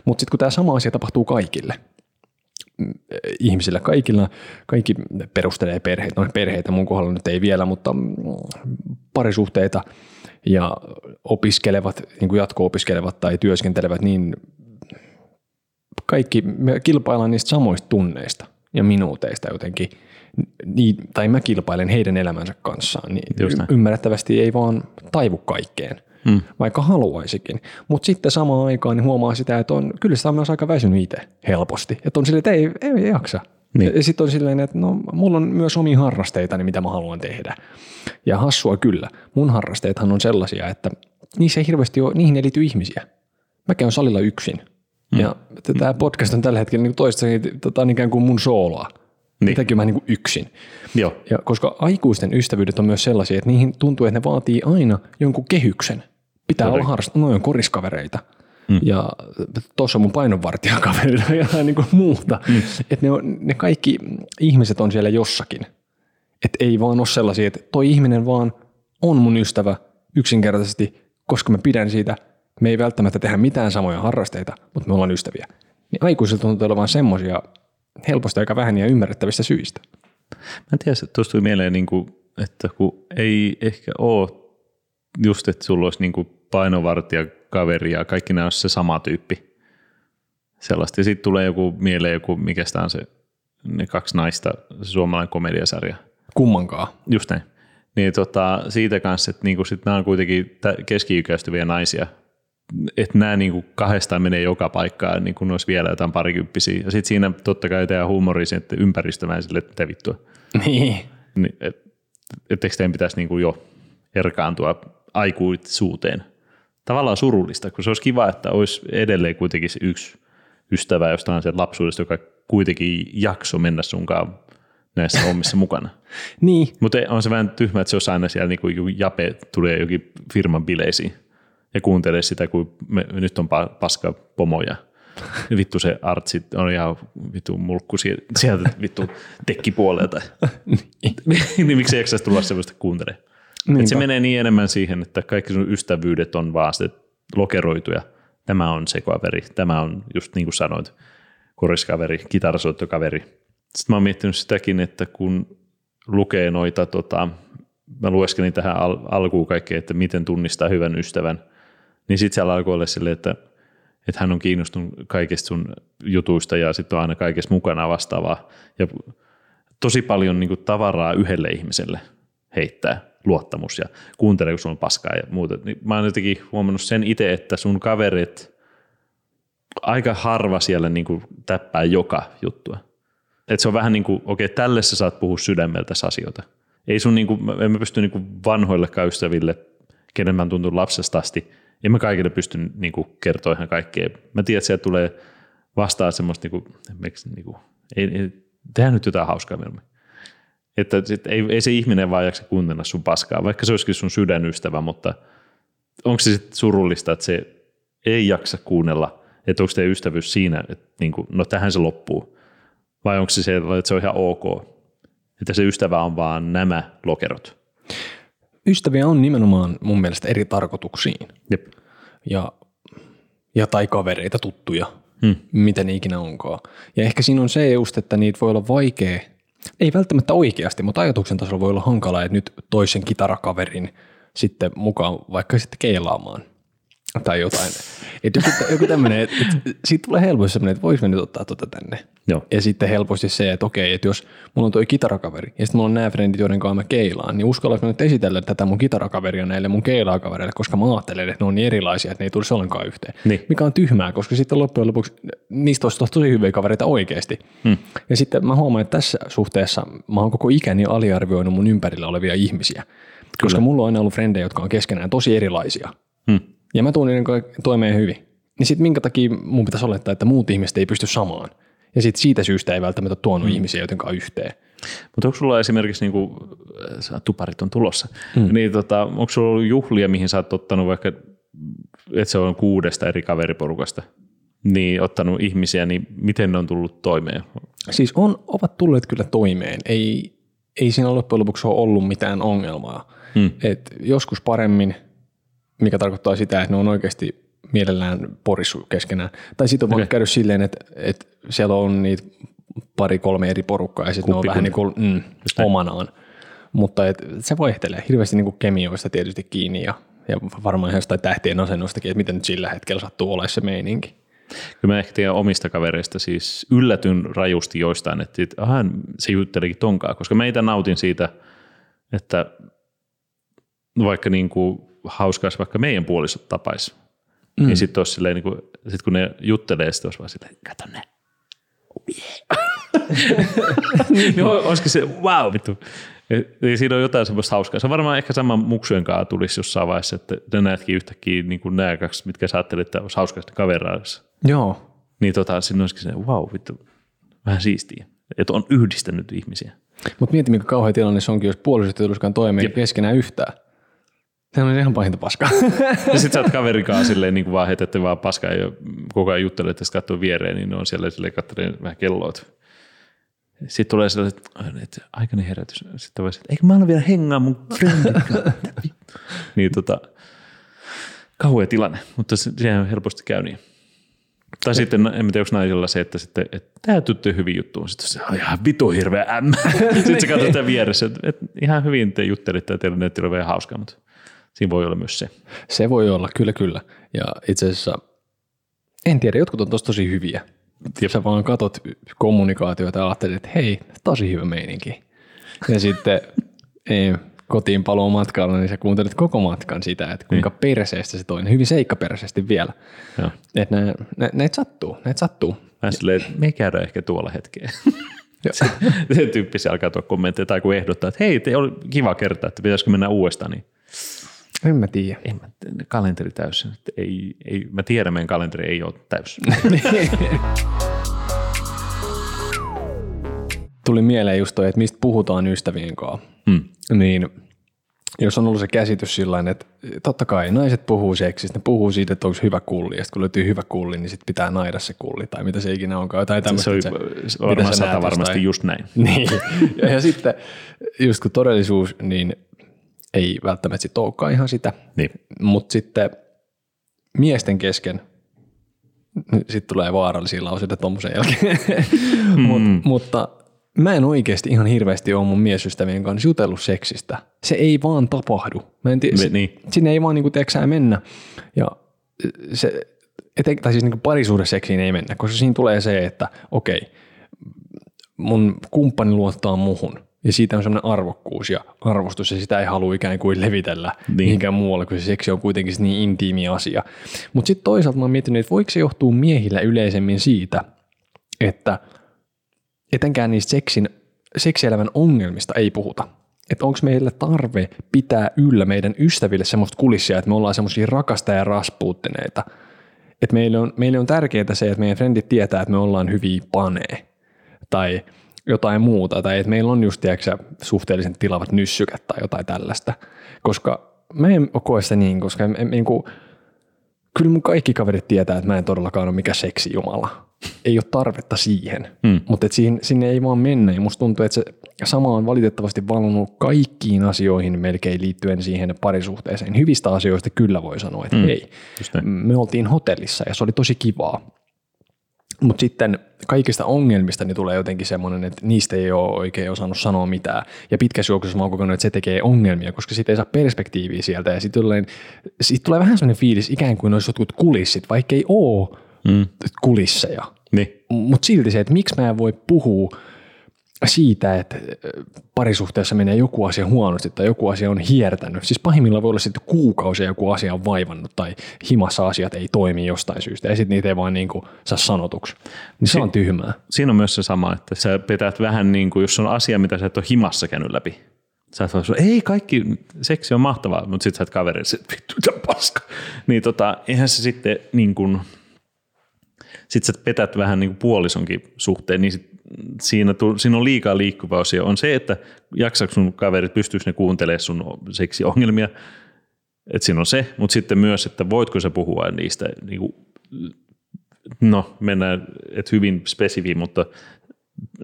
Mutta sitten kun tämä sama asia tapahtuu kaikille ihmisillä, kaikilla, kaikki perustelee perheitä, no perheitä mun kohdalla nyt ei vielä, mutta parisuhteita ja opiskelevat, niin kuin jatko-opiskelevat tai työskentelevät, niin kaikki me kilpaillaan niistä samoista tunneista ja minuuteista jotenkin, niin, tai mä kilpailen heidän elämänsä kanssaan, niin ymmärrettävästi ei vaan taivu kaikkeen, hmm. vaikka haluaisikin. Mutta sitten samaan aikaan niin huomaa sitä, että on, kyllä sitä on myös aika väsynyt itse helposti, että on silleen, että ei, ei, ei jaksa. Niin. Ja sitten on silleen, että no, mulla on myös omia harrasteitani, mitä mä haluan tehdä. Ja hassua kyllä, mun harrasteethan on sellaisia, että niissä ei hirveästi ole, niihin ei liity ihmisiä. Mä käyn salilla yksin. Ja mm. tämä podcast on tällä hetkellä niin toistaiseksi, tämä on ikään kuin mun sooloa. Niin. Mitäkin mä niin yksin. Joo. Ja koska aikuisten ystävyydet on myös sellaisia, että niihin tuntuu, että ne vaatii aina jonkun kehyksen. Pitää Todella. olla harrastaa, noin on koriskavereita. Mm. Ja tuossa on mun painonvartijakavereita ja niin muuta. Mm. Että ne, ne kaikki ihmiset on siellä jossakin. Että ei vaan ole sellaisia, että toi ihminen vaan on mun ystävä yksinkertaisesti, koska mä pidän siitä. Me ei välttämättä tehdä mitään samoja harrasteita, mutta me ollaan ystäviä. Niin aikuiset tuntuu olevan semmoisia helposti aika vähän ja ymmärrettävistä syistä. Mä en tiedä, että tuossa tuli mieleen, että kun ei ehkä ole just, että sulla olisi painovartijakaveri ja kaikki nämä olisi se sama tyyppi. Sellaista. Ja sitten tulee joku mieleen, joku, mikä sitä on se, ne kaksi naista, se suomalainen komediasarja. Kummankaan. Just näin. Niin tota, siitä kanssa, että niinku sit nämä on kuitenkin keski-ikäistyviä naisia. Että nämä niinku kahdestaan menee joka paikkaan, niin kuin olisi vielä jotain parikymppisiä. Ja sitten siinä totta kai tehdään huumoria sen, että ympäristöväisille mitä vittua. Niin. Ni, et, etteikö teidän pitäisi niinku jo erkaantua aikuisuuteen? Tavallaan surullista, kun se olisi kiva, että olisi edelleen kuitenkin se yksi ystävä jostain sen lapsuudesta, joka kuitenkin jakso mennä sunkaan näissä hommissa mukana. Niin. Mutta on se vähän tyhmä, että se olisi aina siellä niinku jape tulee jokin firman bileisiin. Ja kuuntele sitä, kun me, nyt on paska pomoja. Vittu se artsi on ihan vittu mulkku sieltä vittu tekkipuolelta. Niin miksi ei jaksaisi tulla sellaista kuuntelemaan? Se menee niin enemmän siihen, että kaikki sun ystävyydet on vaan se lokeroituja. Tämä on se kaveri, tämä on just niin kuin sanoit, koriskaveri, kitarasoittokaveri. Sitten mä oon miettinyt sitäkin, että kun lukee noita, tota, mä lueskelin tähän al- alkuun kaikkea, että miten tunnistaa hyvän ystävän. Niin sitten siellä alkoi olla silleen, että, että hän on kiinnostunut kaikista sun jutuista ja sitten on aina kaikessa mukana vastaavaa. Ja tosi paljon niin kuin tavaraa yhdelle ihmiselle heittää luottamus ja kuuntelee, kun sulla on paskaa ja muuta. Niin mä oon jotenkin huomannut sen itse, että sun kaverit aika harva siellä niin kuin täppää joka juttua. Että se on vähän niin kuin, okei, okay, tälle sä saat puhua sydämeltäsi asioita. Ei sun niin kuin, en mä pysty niin kuin vanhoillekaan ystäville, kenen mä oon tuntunut lapsesta asti, en mä kaikille pysty niin kuin kertoa ihan kaikkea. Mä tiedän, että sieltä tulee vastaan semmoista, niin kuin, niin kuin, ei, ei, tehdään nyt jotain hauskaa mieluummin. Että sit ei, ei se ihminen vaan jaksa kuuntella sun paskaa, vaikka se olisikin sun sydänystävä, mutta onko se sitten surullista, että se ei jaksa kuunnella, että onko teidän ystävyys siinä, että niin kuin, no tähän se loppuu, vai onko se se, että se on ihan ok, että se ystävä on vaan nämä lokerot. Ystäviä on nimenomaan mun mielestä eri tarkoituksiin. Jep. Ja, ja tai kavereita, tuttuja, hmm. mitä ne ikinä onkaan. Ja ehkä siinä on se just, että niitä voi olla vaikea, ei välttämättä oikeasti, mutta ajatuksen tasolla voi olla hankalaa, että nyt toisen kitarakaverin sitten mukaan vaikka sitten keilaamaan tai jotain. Että joku, joku tämmöinen, että et, siitä tulee helposti semmoinen, että voisi me nyt ottaa tuota tänne. Joo. Ja sitten helposti se, että okei, että jos mulla on toi kitarakaveri ja sitten mulla on nämä frendit, joiden kanssa mä keilaan, niin uskallanko nyt esitellä tätä mun kitarakaveria näille mun keilaakavereille, koska mä ajattelen, että ne on niin erilaisia, että ne ei tulisi ollenkaan yhteen. Niin. Mikä on tyhmää, koska sitten loppujen lopuksi niistä olisi tosi hyviä kavereita oikeasti. Hmm. Ja sitten mä huomaan, että tässä suhteessa mä oon koko ikäni aliarvioinut mun ympärillä olevia ihmisiä, koska Kyllä. mulla on aina ollut frendejä, jotka on keskenään tosi erilaisia. Hmm. Ja mä tuun toimeen hyvin. Niin sitten minkä takia mun pitäisi olettaa, että muut ihmiset ei pysty samaan. Ja sitten siitä syystä ei välttämättä tuonut mm. ihmisiä jotenkaan yhteen. Mutta onko sulla esimerkiksi, niin kuin, tuparit on tulossa, mm. niin tota, onko sulla ollut juhlia, mihin sä oot ottanut vaikka, että se on kuudesta eri kaveriporukasta, niin ottanut ihmisiä, niin miten ne on tullut toimeen? Siis on, ovat tulleet kyllä toimeen. Ei, ei siinä loppujen lopuksi ole ollut mitään ongelmaa. Mm. Et joskus paremmin. mikä tarkoittaa sitä, että ne on oikeasti mielellään porissu keskenään. Tai sitten on voinut käydä silleen, että, että siellä on niitä pari-kolme eri porukkaa ja sitten ne on vähän niin kuin mm, omanaan. Mutta et, se vaihtelee hirveästi niin kuin kemioista tietysti kiinni ja, ja varmaan ihan jostain tähtien asennostakin, että miten nyt sillä hetkellä sattuu olemaan se meininki. Kyllä mä ehkä tiedän omista kavereista siis yllätyn rajusti joistain, että aha, se juttelikin tonkaan, koska mä itse nautin siitä, että vaikka niin kuin hauskaisi vaikka meidän puolisot tapaisi, mm. niin sitten olisi silleen, niin kuin, sit kun ne juttelee, sitten olisi vaan silleen, kato ne. Oh yeah. niin olisikin se, wow, vittu. Niin siinä on jotain semmoista hauskaa. Se on varmaan ehkä sama muksujen kanssa tulisi jossain vaiheessa, että ne näetkin yhtäkkiä niin kuin nämä kaksi, mitkä sä ajattelet, että olisi hauskaa sitten kavereissa. Joo. Niin tota, siinä olisikin se, wow, vittu, vähän siistiä. Että on yhdistänyt ihmisiä. Mutta mieti, mikä kauhea tilanne se onkin, jos puolisot ei tulisikaan toimeen Jep. keskenään yhtään. Se on ihan pahinta paskaa. Ja sit sä oot kaverikaan silleen niin kuin vaan heitetty vaan paskaa ja koko ajan juttelee, että sitten katsoo viereen, niin ne on siellä silleen kattelee vähän kelloa. Sitten tulee sellaiset, että aikainen herätys. Sitten voi sanoa, että eikö mä ole vielä hengaa mun friendikaan. niin tota, kauhea tilanne, mutta sehän helposti käy niin. Tai sitten, en tiedä, onko naisilla se, että, sitten, että tämä tyttö hyvin juttuun. Sitten se on ihan vitu hirveä ämmä. Sitten sä katsot tämän vieressä, että, että ihan hyvin te juttelitte ja teidän nettillä on vähän hauskaa, mutta siinä voi olla myös se. Se voi olla, kyllä kyllä. Ja itse asiassa, en tiedä, jotkut on tosi tosi hyviä. Jep. Sä vaan katot kommunikaatiota ja ajattelet, että hei, tosi hyvä meininki. Ja sitten ei, kotiin paluun matkalla, niin sä kuuntelet koko matkan sitä, että kuinka niin. perseestä se toinen, hyvin seikkaperseesti vielä. Että nä, nä, näitä sattuu, näitä sattuu. Mä silleen, että me ei käydä ehkä tuolla hetkeen. Sen tyyppisiä alkaa tuoda kommentteja tai kun ehdottaa, että hei, te oli kiva kertaa, että pitäisikö mennä uudestaan. Niin. En mä tiedä. En mä, kalenteri täysin. Ei, ei, mä tiedän, meidän kalenteri ei ole täysin. Tuli mieleen just toi, että mistä puhutaan ystävien kanssa. Mm. Niin, jos on ollut se käsitys sillain, että totta kai naiset puhuu seksistä, ne puhuu siitä, että onko hyvä kulli. Ja sitten kun löytyy hyvä kulli, niin sitten pitää naida se kulli tai mitä se ikinä onkaan. Tai tämmöistä, se on varmaan sata varmasti tai... just näin. Niin. Ja, ja sitten just kun todellisuus, niin... ei välttämättä sit olekaan ihan sitä, niin. Mutta sitten miesten kesken sit tulee vaarallisia lauseita tuommoisen jälkeen. Mm. Mut, mutta mä en oikeasti ihan hirveästi ole mun miesystävien kanssa jutellut seksistä. Se ei vaan tapahdu. Mä en tiedä, Me, niin. Sinne ei vaan niinku teeksää mennä. Ja se, eten, tai siis niinku parisuhdeseksiin ei mennä, koska siinä tulee se, että okei, mun kumppani luottaa muhun. Ja siitä on semmoinen arvokkuus ja arvostus, ja sitä ei halua ikään kuin levitellä niin. mihinkään muualle, kun se seksi on kuitenkin niin intiimi asia. Mutta sitten toisaalta mä oon miettinyt, että voiko se johtua miehillä yleisemmin siitä, että etenkään niistä seksin, seksielämän ongelmista ei puhuta. Että onko meillä tarve pitää yllä meidän ystäville semmoista kulissia, että me ollaan semmoisia rakastaja- ja raspuuttineita. Että meille on, meille on tärkeää se, että meidän frendit tietää, että me ollaan hyviä panee. Tai... jotain muuta, tai että meillä on just tiiäksä, suhteellisen tilavat nyssykät tai jotain tällaista, koska mä en koe sitä niin, koska en, en, niin kuin, kyllä mun kaikki kaverit tietää, että mä en todellakaan ole mikä seksijumala. Ei ole tarvetta siihen, mm. mutta et siihen, sinne ei vaan mennä, ja musta tuntuu, että se sama on valitettavasti valunut kaikkiin asioihin melkein liittyen siihen parisuhteeseen. Hyvistä asioista kyllä voi sanoa, että mm. hei, me oltiin hotellissa ja se oli tosi kivaa. Mutta sitten kaikista ongelmista niin tulee jotenkin semmoinen, että niistä ei ole oikein osannut sanoa mitään. Ja pitkässä juoksussa mä oon kokenut, että se tekee ongelmia, koska siitä ei saa perspektiiviä sieltä. Ja sitten sit tulee vähän semmoinen fiilis, ikään kuin olisi jotkut kulissit, vaikka ei ole mm. kulisseja. Niin. Mutta silti se, että miksi mä en voi puhua siitä, että parisuhteessa menee joku asia huonosti tai joku asia on hiertänyt. Siis pahimmillaan voi olla sitten kuukausia joku asia on vaivannut tai himassa asiat ei toimi jostain syystä ja sitten niitä ei vaan niin kuin saa sanotuksi. Niin se on tyhmää. Siinä on myös se sama, että sä pität vähän niin kuin, jos on asia, mitä sä et ole himassa käynyt läpi. Sä et ole, ei kaikki, seksi on mahtavaa, mutta sitten sä et kavereille, että vittu, mitä paska. Niin tota, eihän se sitten niin kuin, sit sä petät vähän niin kuin puolisonkin suhteen, niin sit Siinä, siinä on liikaa liikkuvaa osia. On se, että jaksaako sun kaverit, pystyykö ne kuuntelemaan sun seksi-ongelmia, että siinä on se, mutta sitten myös, että voitko sä puhua niistä, niin kuin, no mennään, että hyvin spesifi, mutta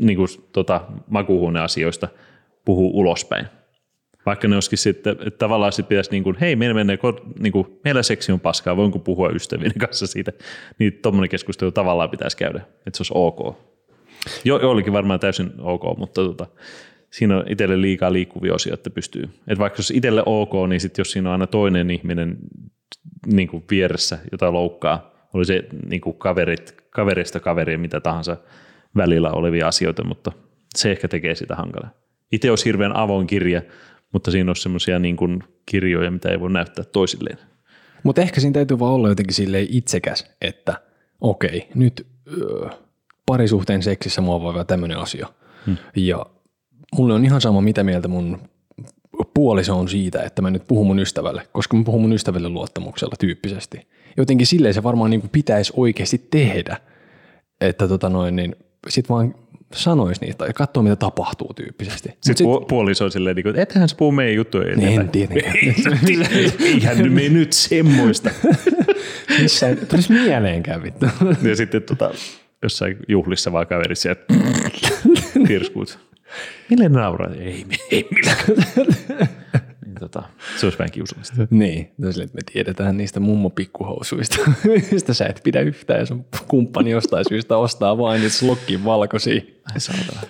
niin kuin, tota, makuuhuoneasioista puhuu ulospäin. Vaikka ne olisikin sitten, että tavallaan sitten pitäisi niin kuin, hei, meillä menee, niin kuin, meillä seksi on paskaa, voinko puhua ystävien kanssa siitä. Niin tommoinen keskustelu tavallaan pitäisi käydä, että se olisi ok. Jo, joillekin varmaan täysin ok, mutta tota, siinä on itselle liikaa liikkuvia osia, että pystyy. Että vaikka jos itselle ok, niin sitten jos siinä on aina toinen ihminen niin kuin vieressä, jota loukkaa, oli se niin kuin kaverit, kaverista kaveria, mitä tahansa välillä olevia asioita, mutta se ehkä tekee sitä hankalaa. Itse olisi hirveän avoin kirja, mutta siinä on semmoisia niin kuin kirjoja, mitä ei voi näyttää toisilleen. Mutta ehkä siinä täytyy vaan olla jotenkin silleen itsekäs, että okei, nyt öö, parisuhteen seksissä mua voi olla tämmöinen asia. Hmm. Ja mulle on ihan sama, mitä mieltä mun puoliso on siitä, että mä nyt puhun mun ystävälle, koska mä puhun mun ystävälle luottamuksella tyyppisesti. Jotenkin silleen se varmaan niin kuin pitäisi oikeasti tehdä, että tota noin, niin sit vaan sanois niitä ja katsoo, mitä tapahtuu tyyppisesti. Sitten sit, puoliso on silleen, että ettehän se puhu meidän juttuja. Niin, en tietenkään. Eihän me nyt semmoista. Missä ei tulisi mieleenkään vittu. Ja sitten tota, jossain juhlissa vaan kaverit sieltä tirskuut. Mille nauraa? Ei, ei millään. Tota, se olisi vähän kiusallista. Niin, tosiaan, että me tiedetään niistä mummo-pikkuhousuista, mistä sä et pidä yhtään, ja sun kumppani jostain syystä ostaa vain nyt slokkin valkoisia. Ai saatana.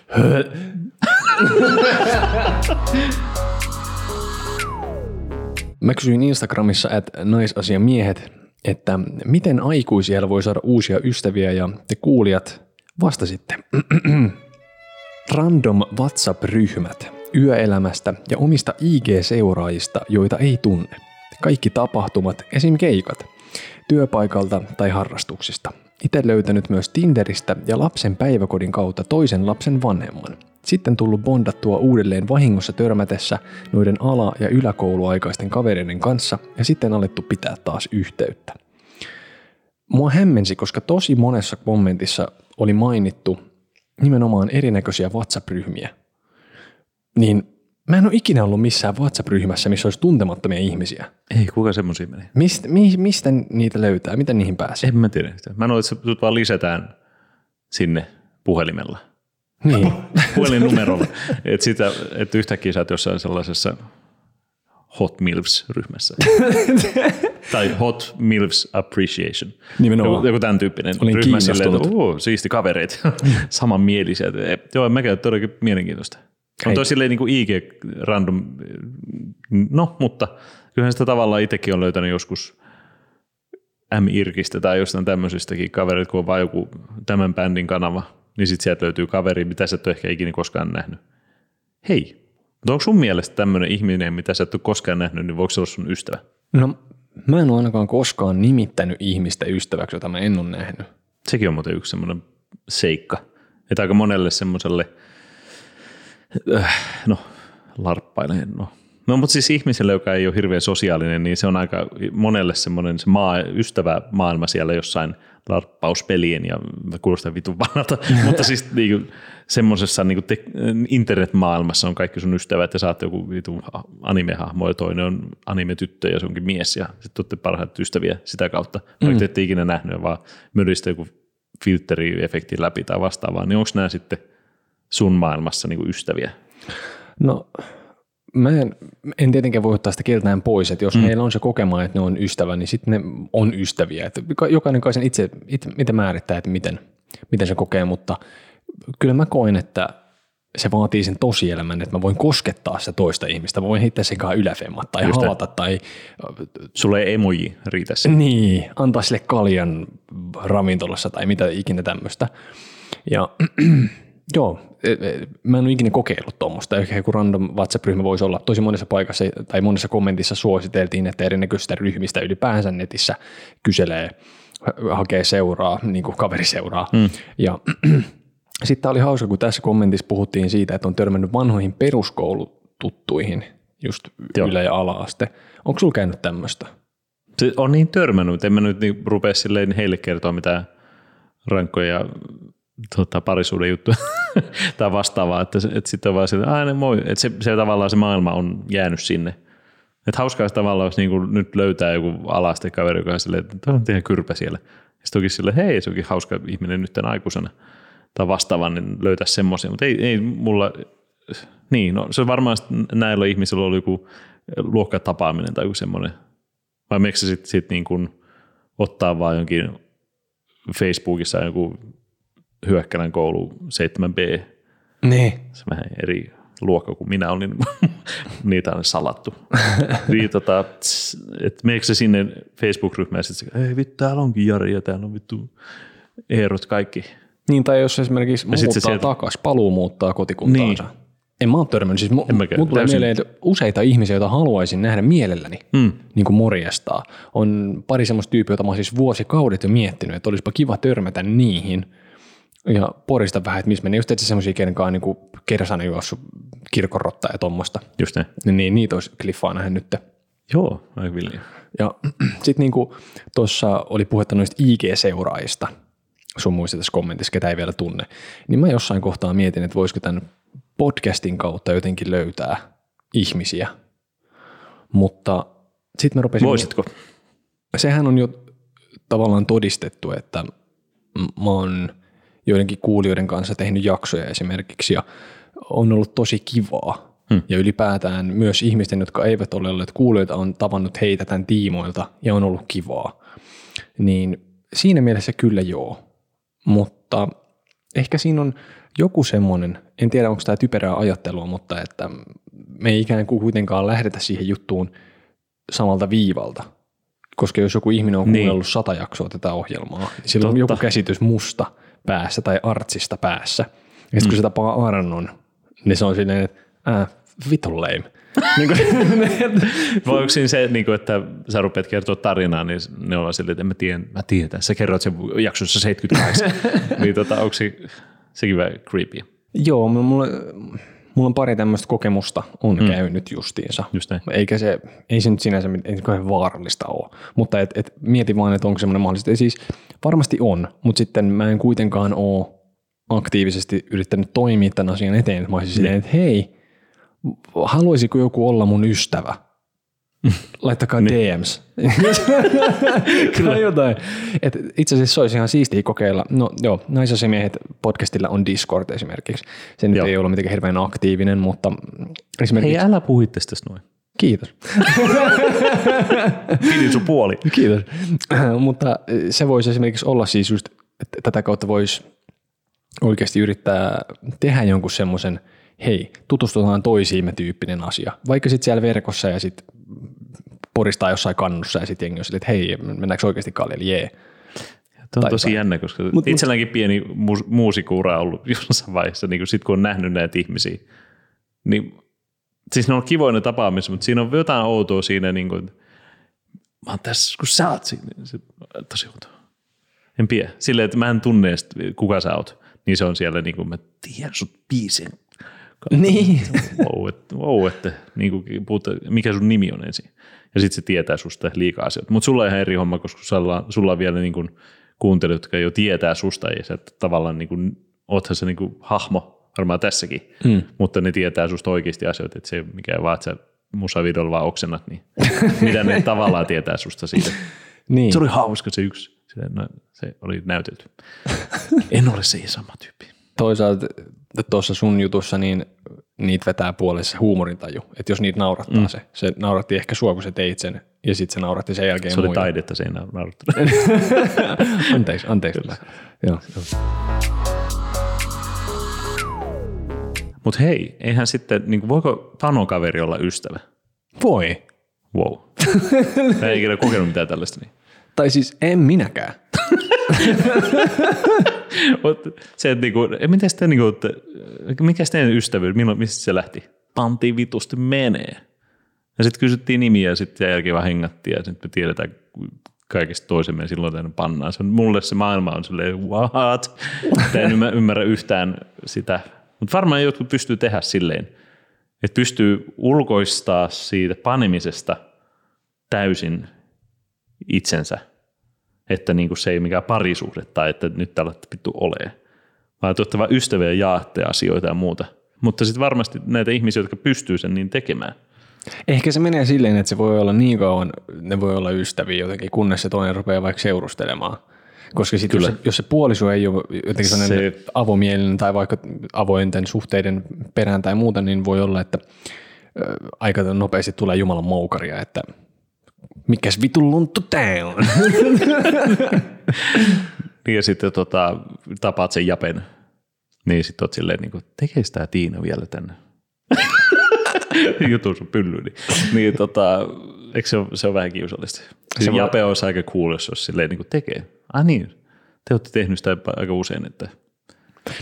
Mä kysyin Instagramissa at naisasiamiehet, että miten aikuisiellä voi saada uusia ystäviä, ja te kuulijat vastasitte. Random WhatsApp-ryhmät. Yöelämästä ja omista I G-seuraajista, joita ei tunne. Kaikki tapahtumat, esim. Keikat, työpaikalta tai harrastuksista. Itse löytänyt myös Tinderistä ja lapsen päiväkodin kautta toisen lapsen vanhemman. Sitten tullut bondattua uudelleen vahingossa törmätessä noiden ala- ja yläkouluaikaisten kavereiden kanssa ja sitten alettu pitää taas yhteyttä. Mua hämmensi, koska tosi monessa kommentissa oli mainittu nimenomaan erinäköisiä WhatsApp-ryhmiä. Niin mä en ole ikinä ollut missään WhatsApp-ryhmässä, missä olisi tuntemattomia ihmisiä. Ei, kuka semmoisia menee? Mist, mi, mistä niitä löytää? Miten niihin pääsee? En mä tiedä sitä. Mä en ole, että sut vaan lisätään sinne puhelimella. Niin. Puhelinnumerolla. Että et yhtäkkiä sä oot jossain sellaisessa Hot Milfs-ryhmässä. Tai Hot Milfs Appreciation. Nimenomaan. Joku, joku tämän tyyppinen olin ryhmä. Silleen, että, uh, siisti kavereet. Samanmielisiä. Joo, mä käyn todellakin mielenkiintoista. On toi silleen niin kuin I G-random, no mutta kyllähän sitä tavallaan itsekin on löytänyt joskus M-irkistä tai jostain tämmöisistäkin kaverit, kun on vaan joku tämän bändin kanava, niin sit sieltä löytyy kaveri, mitä sä et ole ehkä ikinä koskaan nähnyt. Hei, mutta onko sun mielestä tämmöinen ihminen, mitä sä et ole koskaan nähnyt, niin voiko se olla sun ystävä? No mä en ole ainakaan koskaan nimittänyt ihmistä ystäväksi, jota mä en ole nähnyt. Sekin on muuten yksi semmoinen seikka, että aika monelle semmoiselle... No, larppailen. No. no, mutta siis ihmiselle, joka ei ole hirveän sosiaalinen, niin se on aika monelle semmoinen se maa, ystävä maailma siellä jossain larppauspelien ja kuulostaa vitun vanhalta, mutta siis niin semmoisessa niin te- internetmaailmassa on kaikki sun ystävät ja sä oot joku vitun animehahmo ja toinen on anime-tyttö ja se onkin mies ja sitten olette parhaat ystäviä sitä kautta, vaikka mm. te ette ikinä nähnyt, vaan myödystä joku filteriefekti läpi tai vastaavaa, niin onko nämä sitten sun maailmassa niin kuin ystäviä? No, mä en, en tietenkään voi ottaa sitä keltään pois, että jos mm. meillä on se kokema, että ne on ystävä, niin sitten ne on ystäviä. Että jokainen kai sen itse, itse, itse määrittää, että miten, miten se kokee, mutta kyllä mä koen, että se vaatii sen tosielämän, että mä voin koskettaa sitä toista ihmistä, mä voin heittää sekaan yläfemmat tai Just halata. Tai, sulle ei emoji riitä sen. Niin, antaa sille kaljan ravintolassa tai mitä ikinä tämmöistä. Ja... Joo, mä en ole ikinä kokeillut tuommoista. Ehkä joku random WhatsApp-ryhmä voisi olla. Tosi monessa paikassa tai monessa kommentissa suositeltiin, että erinäköistä ryhmistä ylipäänsä netissä kyselee, hakee seuraa, niin kuin kaveri seuraa. Mm. Ja sitten tämä oli hauska, kun tässä kommentissa puhuttiin siitä, että on törmännyt vanhoihin peruskoulututtuihin, just Joo. ylä- ja ala-aste. Onko sulla käynyt tämmöistä? Se on niin törmännyt, en mä nyt niin rupea heille kertoa mitään rankkoja Tota, parisuuden juttu tai vastaavaa, että, että sitten on vaan se, aina moi, että se, se tavallaan se maailma on jäänyt sinne. Että hauskaa se tavallaan, jos niinku nyt löytää joku alaste kaveri, joka on silleen, että on ihan kyrpä siellä. Ja sitten onkin silleen, hei, se onkin hauska ihminen nyt tämän aikuisena tai vastaavan, niin löytää semmoisia. Mutta ei, ei mulla niin, no, se varmaan näillä ihmisillä oli joku luokkatapaaminen tai joku semmoinen. Vai miksi sitten sit niin kun ottaa vaan jonkin Facebookissa joku Hyökkälän koulu seitsemän B. Niin. Se vähän eri luokka kuin minä olin. Niitä on salattu. Niin, tota, että meneekö se sinne Facebook-ryhmään ja sitten ei vittu, täällä onkin Jari ja täällä on vittu Eerot kaikki. Niin, tai jos esimerkiksi muuttaa sieltä takaisin, paluu muuttaa kotikuntaansa. Niin. En mä ole törmännyt. Siis mu- mä mulla tulee mieleen useita ihmisiä, joita haluaisin nähdä mielelläni mm. niin kuin morjestaa. On pari semmoista tyyppiä, joita mä oon siis vuosikaudet jo miettinyt, että olisipa kiva törmätä niihin. Ja porista vähän, että missä menee. Just etsi semmoisia, kenenkaan niin kersana juossut kirkonrotta ja tommoista. Just ne. Niin, niitä olisi kliffaa nähdä nyt. Joo, aika villiä. Ja sit niinku tuossa oli puhetta noista I G-seuraajista. Sun muista tässä kommentissa, ketä ei vielä tunne. Niin mä jossain kohtaa mietin, että voisiko tämän podcastin kautta jotenkin löytää ihmisiä. Mutta sit mä rupesin... Voisitko? Miet- Sehän on jo tavallaan todistettu, että mä oon joidenkin kuulijoiden kanssa tehnyt jaksoja esimerkiksi, ja on ollut tosi kivaa. Hmm. Ja ylipäätään myös ihmisten, jotka eivät ole olleet kuulijoita, on tavannut heitä tämän tiimoilta, ja on ollut kivaa. Niin siinä mielessä kyllä joo, mutta ehkä siinä on joku semmoinen, en tiedä onko tämä typerää ajattelua, mutta että me ei ikään kuin kuitenkaan lähdetä siihen juttuun samalta viivalta. Koska jos joku ihminen on kuunnellut niin sata jaksoa tätä ohjelmaa, niin sillä on joku käsitys musta päässä tai artsista päässä. Ja sitten kun mm. se tapaa Arnon, niin se on silleen, että äh, vitun lame. Voi onko siinä se, että sä rupeat kertoa tarinaa, niin ne ollaan silleen, että mä tiedän, mä tiedän. Sä kerrot sen jaksossa seitsemänkymmentäkahdeksan. Niin tota, onko se, sekin vähän creepy? Joo, mulla, mulla on pari tämmöistä kokemusta on mm. käynyt justiinsa. Just näin. Eikä se, ei se nyt sinänsä ei kauhean vaarallista ole, mutta et, et, mieti vaan, että onko semmoinen mahdollista. Ja siis varmasti on, mutta sitten mä en kuitenkaan ole aktiivisesti yrittänyt toimia tämän asian eteen. Mä olisin silleen, että hei, haluaisiko joku olla mun ystävä? Laittakaa D Ms. Kyllä jotain. Et itse asiassa se olisi ihan siistiä kokeilla. No joo, Naisasiamiehet podcastilla on Discord esimerkiksi. Se nyt joo. ei ole mitenkään hirveän aktiivinen, mutta esimerkiksi... Hei, älä puhuit tästä noin. Kiitos. Pidin sun puoli. Kiitos. Mutta se voisi esimerkiksi olla siis just, että tätä kautta voisi oikeasti yrittää tehdä jonkun semmoisen hei, tutustutaan toisiimme tyyppinen asia. Vaikka sitten siellä verkossa ja sitten poristaa jossain kannussa ja sitten jengi on sille, että hei, mennäänkö oikeasti kaljalle, jee. Tuo on tai tosi tai... jännä, koska mut, itselläänkin pieni mu- muusikuura on ollut jossain vaiheessa, niin kun sitten kun on nähnyt näitä ihmisiä, niin siis ne on kivoina tapaamissa, mutta siinä on jotain outoa siinä, niin kuin, mä oon tässä, kun sä oot siinä, niin se, tosi outoa. En pidä. Silleen, että mä en tunne, kuka sä oot, niin se on siellä niin kuin mä tiedän sut biisin. Niin. Wow, että, wow, että niin kuin puhuta, mikä sun nimi on ensin. Ja sitten se tietää susta liikaa asioita. Mutta sulla on ihan eri homma, koska sulla, sulla on vielä niin kuin kuuntelijat, jotka jo tietää susta. Ja sä tavallaan niin kuin, oothan se niin kuin hahmo varmaan tässäkin. Mm. Mutta ne tietää susta oikeasti asioita. Että se, mikä vaan, että sä musavideolla vaan oksennat, niin mitä ne tavallaan tietää susta siitä. Niin. Se oli hauska se yksi. Se, no, se oli näytelty. En ole se sama tyyppi. Toisaalta tuossa sun jutussa niin niitä vetää puolessa huumorintaju, että jos niitä naurattaa mm. se. Se nauratti ehkä sua, kun se teit sen, ja sitten se nauratti sen jälkeen se muita. Se oli taidetta, se ei naurattanut. anteeksi, anteeksi. Joo. Mut hei, eihän sitten, niin voiko Tano kaveri olla ystävä? Voi. Wow. Mä en ikinä kokenut mitään tällaista. Niin. Tai siis en minäkään. Se, että niinku, miten sitä, niinku, että, mikä sitä ystävyys, milloin, mistä se lähti? Pantiin vitusti menee. Ja sitten kysyttiin nimiä ja sitten jälkeen vaan hengattiin ja sitten me tiedetään kaikista toisemme ja silloin tänne pannaan. Se on, mulle se maailma on silleen, what? En ymmärrä yhtään sitä. Mutta varmaan jotkut pystyy tehdä silleen, että pystyy ulkoistaa siitä panemisesta täysin itsensä. Että niinku se ei mikään parisuhde tai että nyt täällä pitää olee. Vaan tuotte vaan ystäviä ja jaatte asioita ja muuta. Mutta sitten varmasti näitä ihmisiä, jotka pystyy sen niin tekemään. Ehkä se menee silleen, että se voi olla niin kauan, ne voi olla ystäviä jotenkin, kunnes se toinen rupeaa vaikka seurustelemaan. Koska sitten jos, jos se puoliso ei ole jotenkin sellainen se... avomielinen tai vaikka avointen suhteiden perään tai muuta, niin voi olla, että aika nopeasti tulee Jumalan moukaria, että mikäs vitun lunttu tää on? Ja sitten tota, tapaat sen japen, niin sitten oot silleen, niin kuin, tekeekö tää Tiina vielä tänne? Jutun sun pyllyni. Niin tota, eikö se ole, se on vähän kiusallista? Se voi... Jape olisi aika cool, jos olisi silleen niin kuin tekee. Ah niin, te olette tehnyt sitä aika usein, että...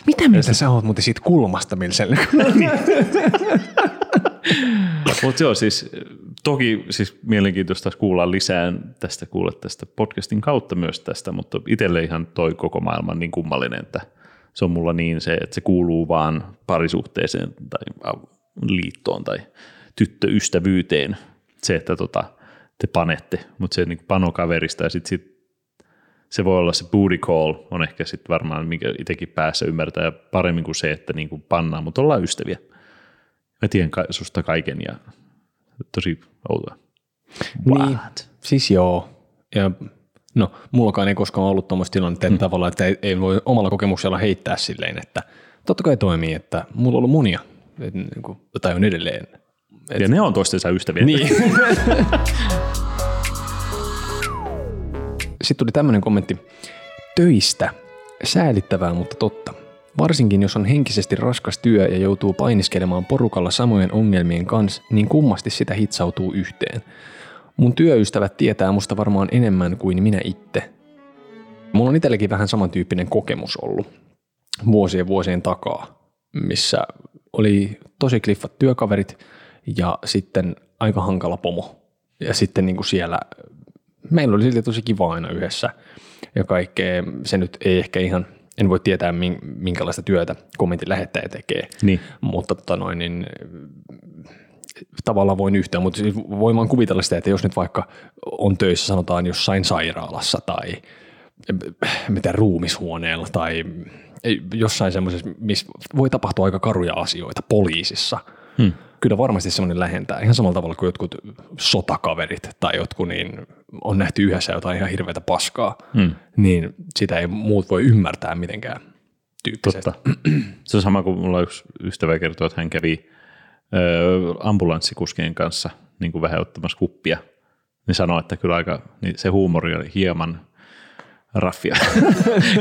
Mitä mieltä se... sä oot muuten siitä kulmasta, millä sen... Mutta joo, siis toki siis mielenkiintoista kuulla lisää tästä, kuulla tästä podcastin kautta myös tästä, mutta itselle ihan toi koko maailman niin kummallinen, että se on mulla niin se, että se kuuluu vaan parisuhteeseen tai liittoon tai tyttöystävyyteen se, että tota, te panette, mutta se niin panokaverista ja sitten sit, se voi olla se booty call on ehkä sitten varmaan, mikä itsekin päässä ymmärtää paremmin kuin se, että niin kuin pannaan, mutta ollaan ystäviä. Mä tiedän susta kaiken ja tosi outoa. Niin, siis joo. Ja, no, mullakaan ei koskaan ollut tuommoista tilannetta mm. tavalla, että ei, ei voi omalla kokemuksella heittää silleen, että totta kai toimii, että mulla on ollut monia, et, niin kuin, tai on edelleen. Et, ja ne on toistensa ystäviä. Niin. Sitten tuli tämmöinen kommentti. Töistä. Säälittävää, mutta totta. Varsinkin jos on henkisesti raskas työ ja joutuu painiskelemaan porukalla samojen ongelmien kanssa, niin kummasti sitä hitsautuu yhteen. Mun työystävät tietää musta varmaan enemmän kuin minä itse. Mulla on itselläkin vähän samantyyppinen kokemus ollut vuosien vuosien takaa, missä oli tosi kliffat työkaverit ja sitten aika hankala pomo. Ja sitten niin kuin siellä meillä oli silti tosi kiva aina yhdessä ja kaikkea. Se nyt ei ehkä ihan... En voi tietää, minkälaista työtä kommentin lähettäjä tekee, niin. Mutta tota noin, niin, tavallaan voin yhtään, mutta voin vaan kuvitella sitä, että jos nyt vaikka on töissä sanotaan jossain sairaalassa tai mitä ruumishuoneella tai jossain semmoisessa, missä voi tapahtua aika karuja asioita poliisissa. Hmm. Kyllä varmasti semmoinen lähentää ihan samalla tavalla kuin jotkut sotakaverit tai jotkut niin on nähty yhdessä jotain ihan hirveätä paskaa, hmm. niin sitä ei muut voi ymmärtää mitenkään tyyppisesti. Se on sama kuin mulla yksi ystävä kertoo, että hän kävi öö, ambulanssikuskien kanssa niin kuin vähän ottamassa kuppia. Niin sanoi, että kyllä aika, niin se huumori oli hieman raffia,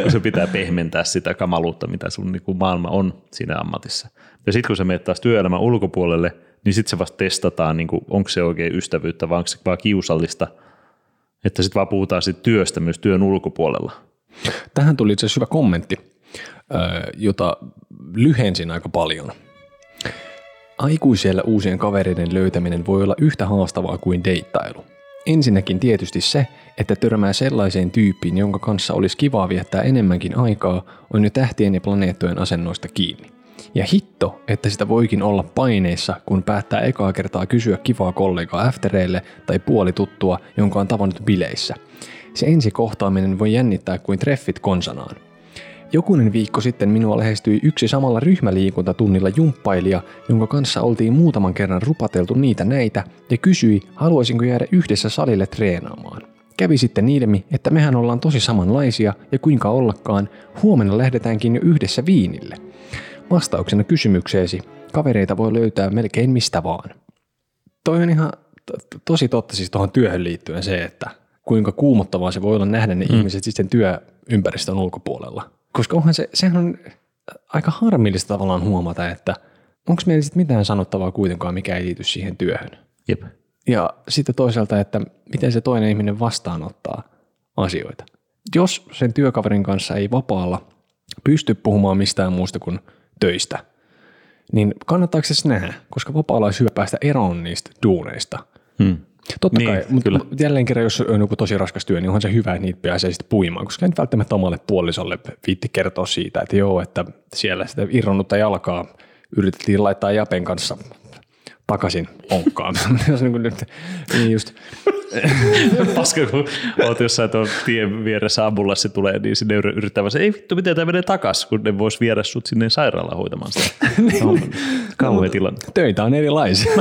kun se pitää pehmentää sitä kamaluutta, mitä sun niin kuin maailma on siinä ammatissa. Ja sitten kun sä menet taas työelämän ulkopuolelle, niin sitten se vasta testataan, niin kuin, onko se oikein ystävyyttä vai onko se vaan kiusallista, että sitten vaan puhutaan sit työstä myös työn ulkopuolella. Tähän tuli itse asiassa hyvä kommentti, jota lyhensin aika paljon. Aikuisella uusien kavereiden löytäminen voi olla yhtä haastavaa kuin deittailu. Ensinnäkin tietysti se, että törmää sellaiseen tyyppiin, jonka kanssa olisi kivaa viettää enemmänkin aikaa, on jo tähtien ja planeettojen asennoista kiinni. Ja hitto, että sitä voikin olla paineissa, kun päättää ekaa kertaa kysyä kivaa kollegaa aftereille tai puolituttua, jonka on tavannut bileissä. Se ensi kohtaaminen voi jännittää kuin treffit konsanaan. Jokunen viikko sitten minua lähestyi yksi samalla ryhmäliikuntatunnilla jumppailija, jonka kanssa oltiin muutaman kerran rupateltu niitä näitä ja kysyi, haluaisinko jäädä yhdessä salille treenaamaan. Kävi sitten ilmi, että mehän ollaan tosi samanlaisia ja kuinka ollakaan, huomenna lähdetäänkin jo yhdessä viinille. Vastauksena kysymykseesi, kavereita voi löytää melkein mistä vaan. Toi on ihan to- tosi totta siis tuohon työhön liittyen se, että kuinka kuumottavaa se voi olla nähdä ne mm. ihmiset sitten työympäristön ulkopuolella. Koska onhan se, sehän on aika harmillista tavallaan huomata, että onko meillä sitten mitään sanottavaa kuitenkaan, mikä ei liity siihen työhön. Jep. Ja sitten toisaalta, että miten se toinen ihminen vastaanottaa asioita. Jos sen työkaverin kanssa ei vapaalla pysty puhumaan mistään muusta kuin töistä, niin kannattaako se nähdä, koska vapaalla olisi hyvä päästä eroon niistä duuneista. Hmm. Totta niin, kai, mutta jälleen kerran, jos on joku tosi raskas työ, niin onhan se hyvä, että niitä pääsee sitten puimaan, koska en välttämättä omalle puolisolle viitti kertoa siitä, että joo, että siellä sitä irronnutta jalkaa yritettiin laittaa Japen kanssa takaisin onkkaan. Niin just... Paska, kun olet jossain tuon tien vieressä ambulanssi tulee, niin sinne yrittävänsä, ei vittu, miten tämä menee takaisin, kun ne vois viedä sut sinne sairaalaan hoitamaan sitä. Kauhea tilanne. Töitä on erilaisia.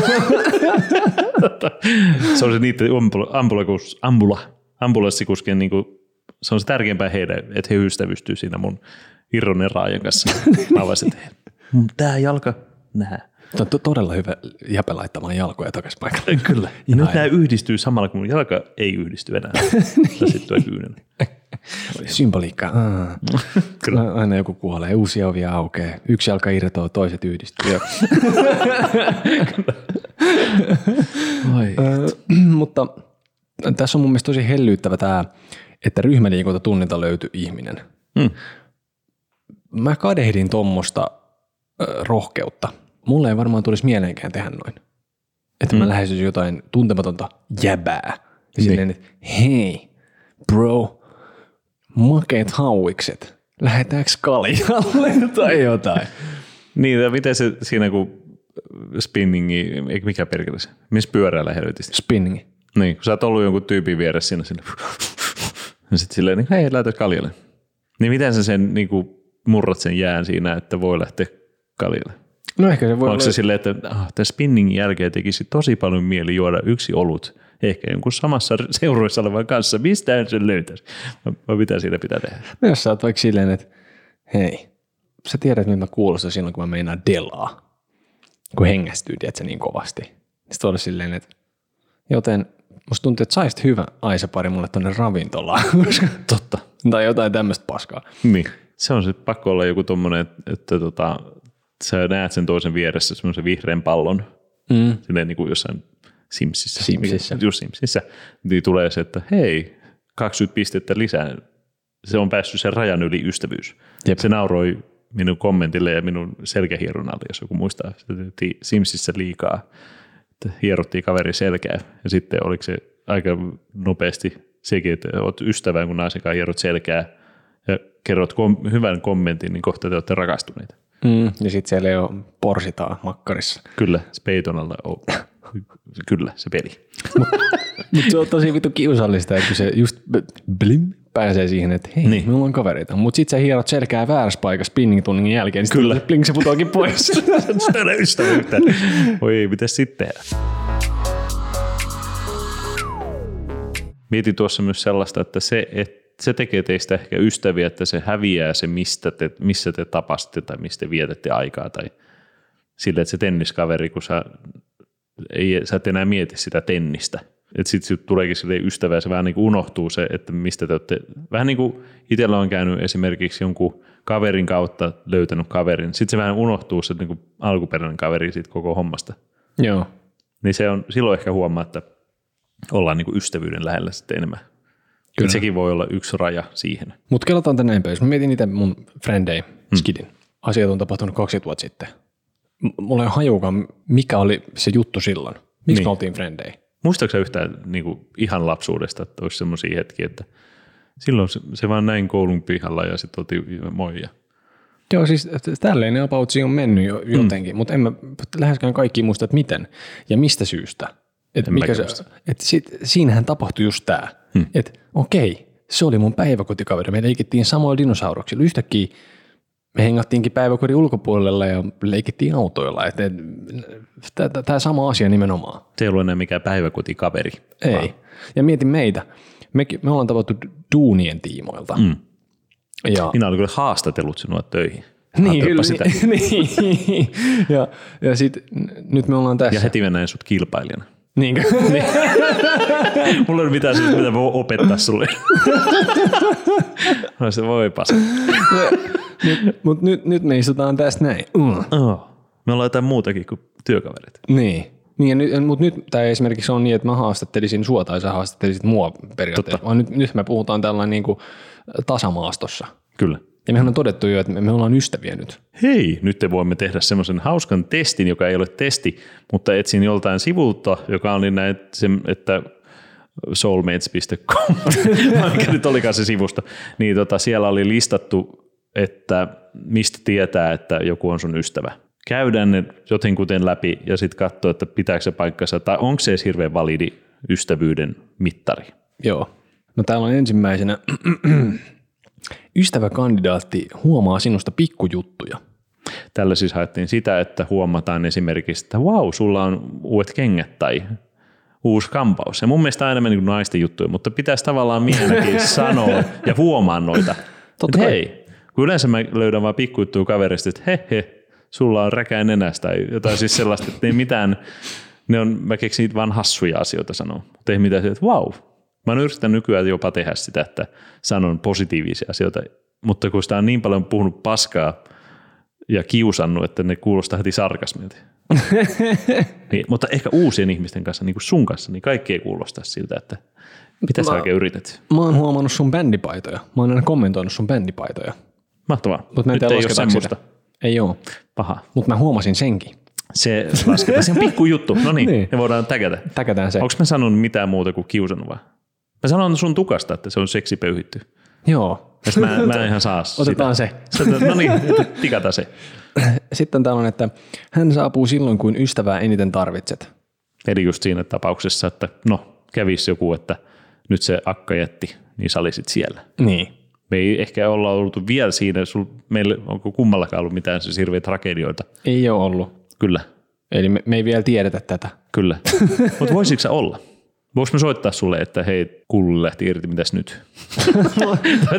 Se on se niiden ambulanssi ambula, ambula, ambulanssi kuskien niin se on se tärkeämpää heidän, että he ystävystyy siinä mun irronen raajan kanssa. Mä vaan sitten, tää jalka, nää. Tämä on todella hyvä jäpä laittamaan jalkoja takaisin paikalle. Kyllä. Ja nyt nämä yhdistyy samalla, kun mun jalka ei yhdisty enää. Tästä sitten on kyynel. Symboliikka. Kyllä. Aina joku kuolee, uusia ovia aukeaa. Yksi jalka irtoaa, toiset yhdistyy. Mutta tässä on mun mielestä tosi hellyyttävä tämä, että ryhmäliikunta tunnilta löytyy ihminen. Mä kadehdin tuommoista rohkeutta. Mulle ei varmaan tulisi mieleenkään tehdä noin. Että mm. mä lähestyisin jotain tuntematonta jäbää. Ja silleen, että hei, bro, makeet hauikset, lähetäänkö kaljalle tai jotain? Niin, ja miten se siinä kun spinningi, eikä mikä perkele se, missä pyöräillä helvetisti? Spinningi. Niin, kun sä oot ollut jonkun tyypin vieressä siinä, sille, ja sitten silleen, niin, hei, lähetäänkö kaljalle? Niin miten sä sen niin kuin murrat sen jään siinä, että voi lähteä kaljalle? No ehkä se voi olla... se silleen, että ah, tämän spinningin jälkeen tekisi tosi paljon mieli juoda yksi olut, ehkä jonkun samassa seurueessa olevan kanssa, mistään sen löytäisi. Vai mitä siinä pitää tehdä? No jos sä oot vaikka silleen, että hei, sä tiedät, mitä mä kuulostan silloin, kun mä meinaan delaa, kun hengästyy, tiedätkö, niin kovasti. Sitten olisi silleen, että joten musta tuntuu, että saisit hyvä aisapari mulle tonne ravintolaan. Totta. Tai jotain tämmöistä paskaa. Niin. Se on sitten pakko olla joku tommonen, että tota... sä näet sen toisen vieressä semmoisen vihreän pallon, mm. silleen niin kuin jossain Simsissä. Simsissä. Just Simsissä. Niin tulee se, että hei, kaksikymmentä pistettä lisää. Se on päässyt sen rajan yli ystävyys. Jep. Se nauroi minun kommentille ja minun selkähieronnalle, jos joku muistaa. Sitten Simsissä liikaa, että hierottiin kaveri selkää. Ja sitten oliko se aika nopeasti sekin, että oot ystävän, kun naisen kanssa hierot selkää ja kerrot kom- hyvän kommentin, niin kohta te olette rakastuneita. Mm, ja sitten siellä ei ole porsitaa makkarissa. Kyllä, speitonalla on. Kyllä, se peli. Mutta mut se on tosi vittu kiusallista, että se just blim pääsee siihen, että hei, niin. Minulla on kavereita. Mutta sitten sä hierot selkää väärässä paikassa spinning-tunnin jälkeen, niin kyllä. Se blink se putoakin pois. Sitä ei ole ystävyyttä. Oi ei, mitäs sitten tehdä? Mietin tuossa myös sellaista, että se, että se tekee teistä ehkä ystäviä, että se häviää se, mistä te, missä te tapasitte tai mistä vietette aikaa. Tai sillä, että se tenniskaveri, kun sä, ei, sä et enää mieti sitä tennistä. Sitten sit tuleekin silleen ystävä ja se vähän niin kuin unohtuu se, että mistä te olette. Vähän niin kuin itsellä on käynyt esimerkiksi jonkun kaverin kautta löytänyt kaverin. Sitten se vähän unohtuu se niin kuin alkuperäinen kaveri siitä koko hommasta. Joo. Niin se on, silloin ehkä huomaa, että ollaan niin kuin ystävyyden lähellä sitten enemmän. Kyllä. Sekin voi olla yksi raja siihen. Mutta kelataan tänne näinpä. Jos mä mietin niitä mun friendei, skidin. Hmm. Asiat on tapahtunut kaksi vuotta sitten. Mulla ei ole hajukaan, mikä oli se juttu silloin. Miksi niin. Me oltiin friendei? Muistatko sä yhtään niin kuin ihan lapsuudesta, että olisi semmoisia hetkiä, että silloin se, se vaan näin koulun pihalla ja sitten otin moi. Joo, siis tälleen ne apautsiin on mennyt jo, jotenkin, hmm. mutta en mä läheskään kaikki muista, että miten ja mistä syystä. Että mikä se, et sit, siinähän tapahtui just tämä, hmm. että okei, se oli mun päiväkotikaveri. Me leikittiin samoilla dinosauruksilla. Yhtäkkiä me hengattiinkin päiväkodin ulkopuolella ja leikittiin autoilla. Tämä sama asia nimenomaan. Se ei ollut enää mikään päiväkotikaveri. Ei. Vaan. Ja mietin meitä. Me, me ollaan tavattu duunien tiimoilta. Hmm. Ja minä olin kyllä haastatellut sinua töihin. Niin, kyllä, sitä. Niin. ja ja sitten nyt me ollaan tässä. Ja heti mä näin sut kilpailijana. Niinkö? Niin. Mulla ei ole mitään siitä, mitä voi opettaa sulle. No se voi pasa. Mutta nyt, nyt me istutaan tästä näin. Mm. Oh. Me ollaan jotain muutakin kuin työkaverit. Niin, niin mutta nyt tämä esimerkiksi on niin, että mä haastattelisin sua tai sä haastattelisit mua periaatteessa. Vaan nyt, nyt me puhutaan tällainen niin kuin tasamaastossa. Kyllä. Ja mehän on todettu jo, että me ollaan ystäviä nyt. Hei, nyt te voimme tehdä semmoisen hauskan testin, joka ei ole testi, mutta etsin joltain sivulta, joka oli näin, että soulmates piste com, mikä nyt olikaan se sivusta, niin tota, siellä oli listattu, että mistä tietää, että joku on sun ystävä. Käydään ne jotenkuten läpi ja sitten katsoo, että pitääkö se paikkansa, tai onko se edes hirveän validi ystävyyden mittari. Joo. No täällä on ensimmäisenä... Ystäväkandidaatti huomaa sinusta pikkujuttuja. Tällä siis haettiin sitä, että huomataan esimerkiksi, että vau, wow, sulla on uudet kengät tai uusi kampaus. Ja mun mielestä aina meni naisten juttuja, mutta pitäisi tavallaan miehenäkin sanoa ja huomaa noita. Totta kai. Hei, kun yleensä mä löydän vaan pikkujuttuja kaverista, että he he, sulla on räkä nenästä tai jotain siis sellaista, että ei mitään, ne on, mä keksin niitä vaan hassuja asioita sanoa. Mutta ei mitään, että vau. Wow. Mä oon yrittänyt nykyään jopa tehdä sitä, että sanon positiivisia asioita, mutta kun sitä on niin paljon puhunut paskaa ja kiusannut, että ne kuulostaa heti sarkasmilta. Niin, mutta ehkä uusien ihmisten kanssa, niin kuin sun kanssa, niin kaikki ei kuulostaa siltä, että mitä mä, sä oikein yrität. Mä oon huomannut sun bändipaitoja. Mä oon aina kommentoinut sun bändipaitoja. Mahtavaa. Mut mä en tiedä, lasketaanko sitä. Ei oo. Paha. Mut mä huomasin senkin. Se lasketaan. Se on pikku juttu. No niin, niin, me voidaan täkätä. Täkätään se. Onko mä sanonut mitään muuta kuin kiusannut vai? Mä sanon sun tukasta, että se on seksipöyhitty. Joo. Mä, mä en ihan saa sitä. Otetaan se. No niin, tikata se. Sitten täällä on, että hän saapuu silloin, kun ystävää eniten tarvitset. Eli just siinä tapauksessa, että no, kävisi joku, että nyt se akka jätti, niin sä olisit siellä. Niin. Me ei ehkä olla ollut vielä siinä, sul, meillä onko kummallakaan ollut mitään se hirveä tragedioita. Ei ole ollut. Kyllä. Eli me, me ei vielä tiedetä tätä. Kyllä. Mutta voisitko sä olla? Voinko mä soittaa sulle, että hei, kuulu lähti irti, mitäs nyt?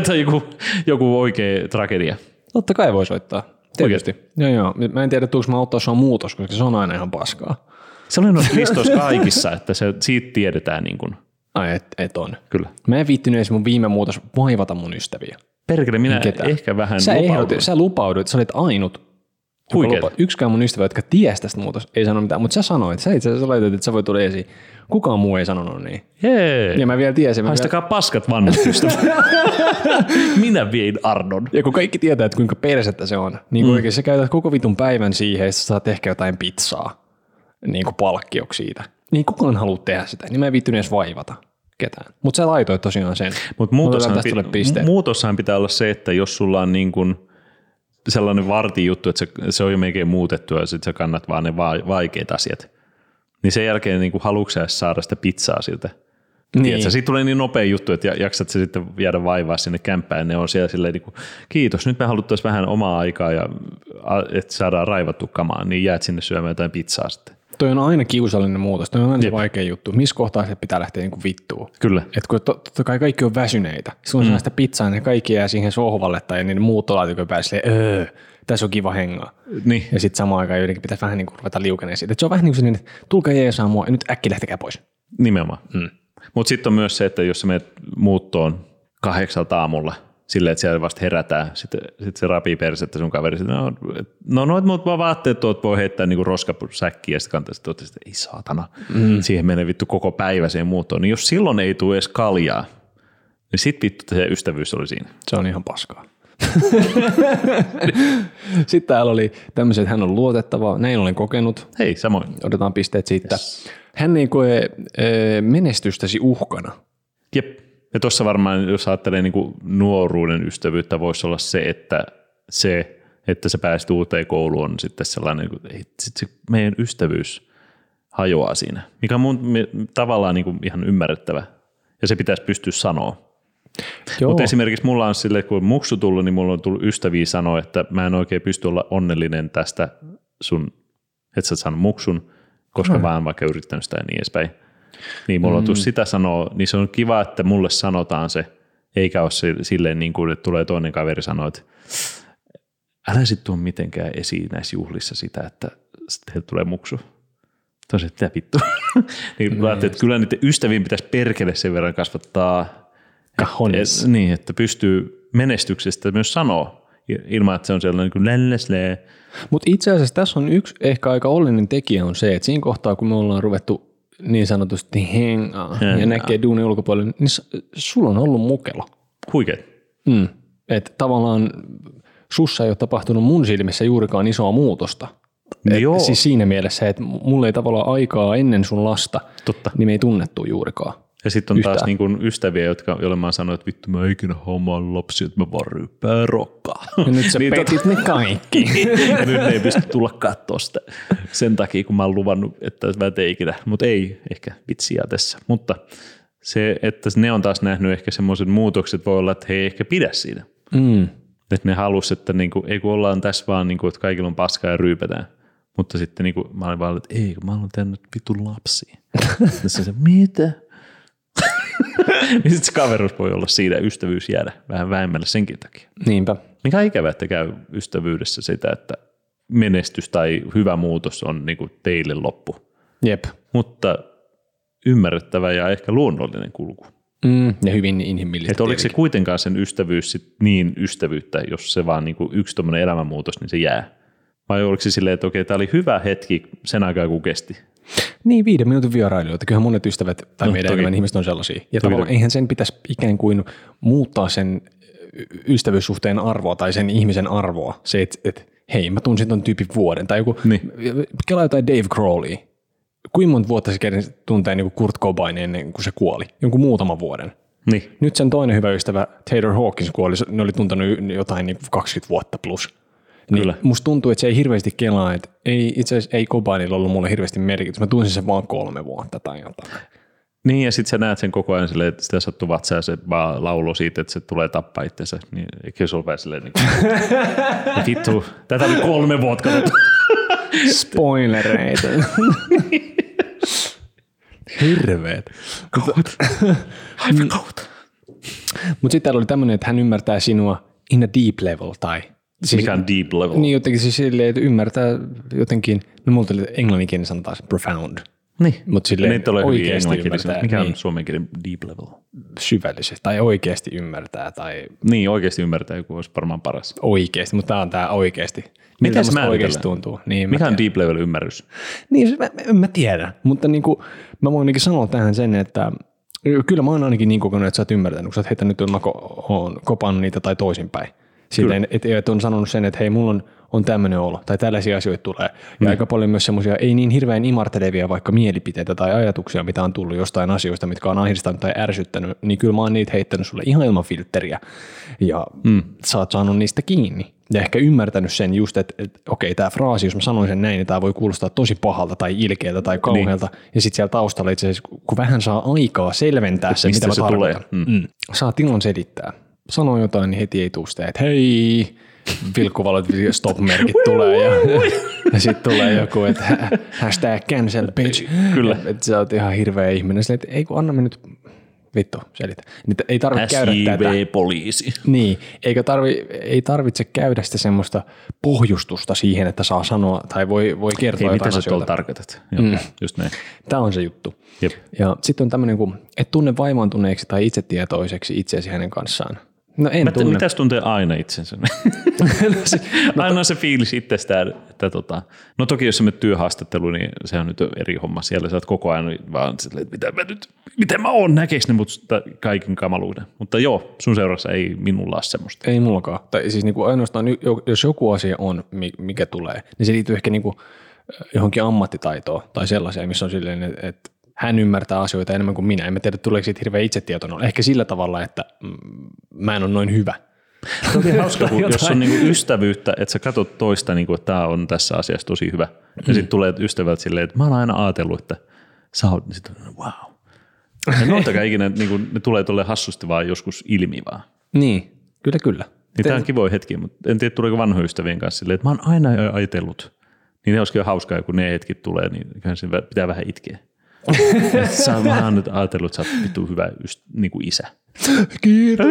Tai joku, joku oikea tragedia. Totta kai voi soittaa. Tietysti. Oikeasti. Joo, joo. Mä en tiedä, tuliko mä auttaa sua muutos, koska se on aina ihan paskaa. Se on noissa listoissa kaikissa, että se, siitä tiedetään niin kuin. Ai, et, et on. Kyllä. Mä en viittinyt edes mun viime muutos vaivata mun ystäviä. Perkele, minä Ketään. ehkä vähän sä lupaudun. Ehdotit, sä lupauduit, sä olit ainut. Huikeeta. Yksikään mun ystävä, jotka tiesi tästä muutos, ei sano mitään, mutta sä sanoit, sä itse asiassa laitat, että sä voit tulla esiin. Kukaan muu ei sanonut niin. Jee. Ja mä vielä tiesin. Haistakaa vielä... paskat vanhat ystävät. Minä viein Arnon. Ja kun kaikki tietää, että kuinka persettä se on, niin mm. oikein sä käytät koko vitun päivän siihen, että sä saat ehkä jotain pizzaa niin kuin palkkioksi siitä. Niin kukaan haluu tehdä sitä, niin mä en viittynyt edes vaivata ketään. Mutta sä laitoit tosiaan sen. Mutta muutossahan, pit- muutossahan pitää olla se, että jos sulla on niin kuin sellainen vartin juttu, että se, se on jo melkein muutettu ja sitten sä kannat vaan ne va- vaikeat asiat. Niin sen jälkeen niin haluatko sä saada sitä pizzaa siltä. Niin. Siitä tulee niin nopea juttu, että jaksat sä sitten jäädä vaivaa sinne kämppään. Ne on siellä silleen niin kuin, kiitos, nyt me haluttaisiin vähän omaa aikaa, ja, että saadaan raivattu kamaan, niin jäät sinne syömään jotain pizzaa sitten. Toi on aina kiusallinen muutos, toi on aina se vaikea juttu. Missä kohtaa se pitää lähteä niin kuin vittuun? Kyllä. Et kun to, totta kai kaikki on väsyneitä. Silloin mm. on sitä pizzaa, niin kaikki jää siihen sohvalle tai niin muut olaatikon päälle silleen, öö, tässä on kiva hengaa. Niin. Ja sitten samaan aikaan jotenkin pitäisi vähän niin kuin ruveta liukeneen siitä. Et se on vähän niin kuin se, että tulkaa jeesaa mua ja nyt äkkiä lähtekää pois. Nimenomaan. Mm. Mutta sitten on myös se, että jos sä menet muuttoon kahdeksalta aamulla silleen, että siellä vasta herätään, sitten sit se rapii persettä sun kaveri, sitten no, no noit muut vaan vaatteet tuot voi heittää niinku roskasäkkiä, ja sitten kantaa sitten tuottaa, ei saatana, mm. siihen menee vittu koko päivä siihen muuttoon, niin jos silloin ei tule edes kaljaa, niin sitten vittu se ystävyys oli siinä. Se on ihan paskaa. Sitten täällä oli tämmöiset, että hän on luotettava, näin olen kokenut. Hei, samoin. Odotetaan pisteet siitä. Yes. Hän ei koe menestystäsi uhkana. Jep. Ja tuossa varmaan, jos ajattelee niin kuin nuoruuden ystävyyttä, voisi olla se, että se, että sä pääsit uuteen kouluun, on sitten sellainen, että sit se meidän ystävyys hajoaa siinä, mikä on mun tavallaan niin kuin ihan ymmärrettävä. Ja se pitäisi pystyä sanoa. Mutta esimerkiksi mulla on silleen, kun on muksu tullut, niin mulla on tullut ystäviä sanoa, että mä en oikein pysty olla onnellinen tästä sun, että sä oot saanut muksun, koska no. vaan vaikka yrittänyt sitä ja niin edespäin. Niin mulla mm. on sitä sanoa, niin se on kiva, että mulle sanotaan se, eikä ole se, silleen niin kuin, että tulee toinen kaveri sanoa, että älä sit tuo mitenkään esiin näissä juhlissa sitä, että teille tulee muksu. Tosi, että mitä vittua. Niin mm, että kyllä niiden ystäviin pitäisi perkele sen verran kasvattaa. Kahonis. Et, niin, että pystyy menestyksestä myös sanoa, ilman että se on sellainen kuin lälleslee. Mutta itse asiassa tässä on yksi ehkä aika olennainen tekijä on se, että siinä kohtaa, kun me ollaan ruvettu niin sanotusti hengaa ja näkee duunin ulkopuolelle, niin sulla on ollut mukelo. Huikeet. Mm. Että tavallaan sussa ei ole tapahtunut mun silmissä juurikaan isoa muutosta. Joo. Et, siis siinä mielessä, että mulla ei tavallaan aikaa ennen sun lasta, Totta. niin me ei tunnettu juurikaan. Ja sitten on yhtään. Taas niin kun ystäviä, jotka, joille mä oon sanonut, että vittu mä ikinä hommaan lapsia, että mä vaan ryyppään rokkaa. Ja nyt sä niin petit ne kaikki. Ja nyt ei pysty tulla katsoa sitä sen takia, kun mä oon luvannut, että mä tein ikinä. Mutta ei ehkä vitsiä tässä. Mutta se, että ne on taas nähnyt ehkä semmoiset muutokset, voi olla, että he ei ehkä pidä siitä. Mm. Että ne halus, että niinku, ei kun ollaan tässä vaan, niinku, että kaikilla on paskaa ja ryypätään. Mutta sitten niin kuin, mä olin vaan, että ei, mä haluan tehdä nyt vitun lapsia. Tässä se, mitä? Niin sitten se kaveruus voi olla siinä, ystävyys jäädä vähän vähemmälle senkin takia. Niinpä. Mikä on ikävä, että käy ystävyydessä sitä, että menestys tai hyvä muutos on niin kuin teille loppu. Jep. Mutta ymmärrettävä ja ehkä luonnollinen kulku. Mm, ja hyvin inhimillistä. Että oliko se kuitenkaan sen ystävyys sit niin ystävyyttä, jos se vaan niin kuin yksi tommoinen elämänmuutos, niin se jää? Vai oliko se silleen, että okei, tämä oli hyvä hetki sen aikaa, kun kesti? Niin, viiden minuutin vierailu, että kyllähän monet ystävät tai no, meidän elämän ihmiset on sellaisia. Ja tavallaan eihän sen pitäisi ikään kuin muuttaa sen ystävyyssuhteen arvoa tai sen ihmisen arvoa. Se, että et, hei, mä tunsin ton tyypin vuoden. Tai joku, niin. Kelaa jotain Dave Crowley. Kuinka monta vuotta se kerran tuntee niin kuin Kurt Cobain ennen kuin se kuoli? Jonkun muutaman vuoden. Niin. Nyt sen toinen hyvä ystävä Taylor Hawkins kuoli. Ne oli tuntenut jotain niin kaksikymmentä vuotta plus. Niin musta tuntuu, että se ei hirveästi kelaa, että ei, itse asiassa ei Cobainilla ollut mulle hirveästi merkitys. Mä tunsin sen vaan kolme vuotta tai jotain. Niin, ja sit sä näet sen koko ajan silleen, että sitä sattuu vatsaa ja se vaan laulu siitä, että se tulee tappaa itsensä. Niin, eikö se ole vähän silleen niin kuin, vittu, tätä oli kolme vuotta. Spoilereita. Hirveet. Kaut. Aivan kaut. Mut sit täällä oli tämmönen, että hän ymmärtää sinua in a deep level tai... Siis, mikä on deep level? Niin jotenkin siis silleen, että ymmärtää jotenkin, no multa englanninkielinen sanotaan se profound. Niin, mutta silleen oikeasti ymmärtää. Mikä on niin, suomenkielinen deep level? Syvällisesti, tai oikeasti ymmärtää. Tai... Niin, oikeasti ymmärtää, joku olisi varmaan paras. Oikeasti, mutta tämä on tämä oikeasti. Miten se oikeasti tuntuu? Niin, mikä on deep level ymmärrys? Niin, mä, mä, mä tiedän, mutta niin kuin, mä voin sanoa tähän sen, että kyllä mä oon ainakin niin kokonaan, että sä oot ymmärtänyt, kun sä oot heittänyt, mä oon kopannut niitä tai toisinpäin. Silleen, että et on sanonut sen, että hei, mulla on, on tämmöinen olo, tai tällaisia asioita tulee. Ja mm. aika paljon myös semmoisia ei niin hirveän imartelevia vaikka mielipiteitä tai ajatuksia, mitä on tullut jostain asioista, mitkä on ahdistanut tai ärsyttänyt, niin kyllä mä oon niitä heittänyt sulle ihan ilman filtteriä. Ja mm. sä oot saanut niistä kiinni. Ja ehkä ymmärtänyt sen just, että, että okei, tämä fraasi, jos mä sanoin sen näin, niin tämä voi kuulostaa tosi pahalta tai ilkeältä tai kauhealta. Niin. Ja sitten siellä taustalla itse asiassa, kun vähän saa aikaa selventää se, mitä mä se tulee. Mm. Mm. Saa tilan selittää. Sano jotain, niin heti ei tule sitä, että hei, vilkkuvalot, stop-merkit tulee ja, ja sitten tulee joku, että hashtag cancel bitch. Kyllä. Että sä oot ihan hirveä ihminen. Silleen, että ei kun anna me nyt, vittu, selitä. Niitä ei tarvitse käydä tätä. S J V-poliisi. Niin, eikä tarvi, ei tarvitse käydä sitä semmoista pohjustusta siihen, että saa sanoa tai voi, voi kertoa hei, jotain asioita. Hei, mitä sä tuolla tarkoitat? Joo, mm. just näin. Tämä on se juttu. Jep. Ja sitten on tämmöinen kuin, et tunne vaivaantuneeksi tai itsetietoiseksi itseäsi hänen kanssaan. No en Mä, tunne. Mitäs tuntee aina itsensä? Aina on se fiilis itsestään, että tota, no toki jos sä menet työhaastatteluun, niin se on nyt eri homma. Siellä sä oot koko ajan vaan silleen, että mitä mä nyt, miten mä oon, näkeekö ne mut kaiken kamaluuden. Mutta joo, sun seurassa ei minulla ole semmoista. Ei mullakaan. Tai siis niinku ainoastaan, jos joku asia on, mikä tulee, niin se liittyy ehkä niinku johonkin ammattitaitoon tai sellaiseen, missä on silleen, että hän ymmärtää asioita enemmän kuin minä. En mä tiedä, tuleeko siitä hirveän itsetietoinen. Ehkä sillä tavalla, että mä en ole noin hyvä. Toki hauska, jos on niinku ystävyyttä, että sä katot toista, niinku, että tämä on tässä asiassa tosi hyvä. Ja mm. sitten tulee ystävältä silleen, että mä oon aina ajatellut, että sä oot, niin sitten on, wow. Ja noitakaa ikinä, niinku, ne tulee tolleen hassusti vaan joskus ilmi vaan. Niin, kyllä kyllä. Niin tämä on kivoja hetkiä, mutta en tiedä, tuleeko vanhojen ystävien kanssa silleen, että mä oon aina ajatellut. Niin ne olisikin hauskaa, kun ne hetki tulee, niin kyllähän sen pitää vähän itkeä. Sä oon nyt ajatellut, että sä oot vittu hyvä just, niin kuin isä. Kiitos.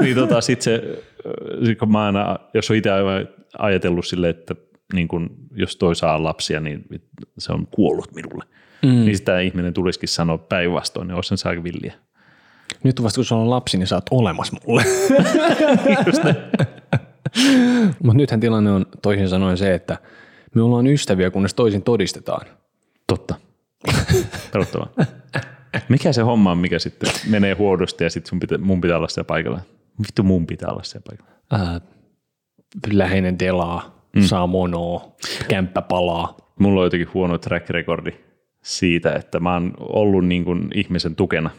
Niin tota sit se, kun mä aina, jos on itse ajatellut silleen, että niin kun, jos toi saa lapsia, niin se on kuollut minulle. Mm. Niin sitä ihminen tulisikin sanoa päinvastoin, niin ois saa villiä. Nyt vasta kun sulla on lapsi, niin sä oot olemas mulle. Just näin. Mut nythän tilanne on toisin sanoen se, että me ollaan ystäviä, kunnes toisin todistetaan. Totta. Pelottavaa. Mikä se homma on, mikä sitten menee huonosti ja sitten sun pitä, mun pitää olla siellä paikalla? Vittu mun pitää olla siellä paikalla. Ää, läheinen delaa, mm. saa monoa, kämppä palaa. Mulla on jotenkin huono track recordi siitä, että mä oon ollut niin kuin ihmisen tukena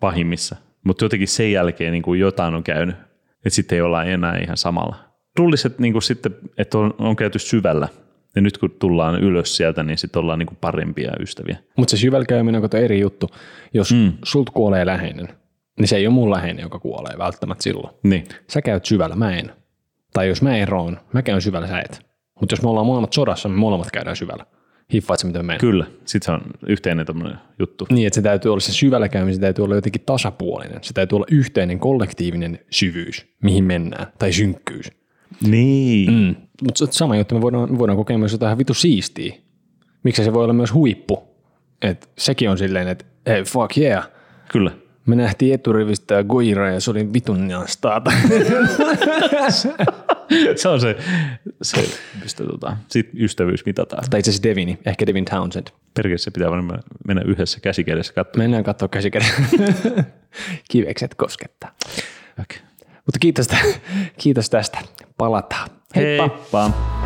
pahimmissa, mutta jotenkin sen jälkeen niin kuin jotain on käynyt, että sitten ei olla enää ihan samalla. Tulliset että, niin kuin sitten, että on, on käyty syvällä. Ja nyt kun tullaan ylös sieltä, niin sitten ollaan niinku parempia ystäviä. Mutta se syvällä käyminen on eri juttu. Jos mm. sulta kuolee läheinen, niin se ei ole mun läheinen, joka kuolee välttämättä silloin. Niin. Sä käyt syvällä, mä en. Tai jos mä eroon, mä käyn syvällä, sä et. Mutta jos me ollaan molemmat sodassa, me molemmat käydään syvällä. Hiffaat se, mitä me mennään. Kyllä. Sitten se on yhteinen tämmöinen juttu. Niin, että se täytyy olla se syvällä käyminen, se täytyy olla jotenkin tasapuolinen. Se täytyy olla yhteinen kollektiivinen syvyys, mihin mennään. Tai synkkyys. Niin. Mm. Mutta sama juttu, me voidaan, me voidaan kokea myös jotain vitu siistiä. Miksi se voi olla myös huippu? Et sekin on silleen, että hey, fuck yeah. Kyllä. Me nähtiin eturivistä Goiraa ja se oli vitun jastaata. Se on se, se mistä tota, sit ystävyys mitataan. Tai itse asiassa Devini, ehkä Devin Townsend. Perkeessä pitää varmaan mennä yhdessä käsikädessä katsomaan. Mennään katsomaan käsikädessä. Kivekset koskettaa. Okay. Mutta kiitos, kiitos tästä. Palataan. Heippa! Heippa.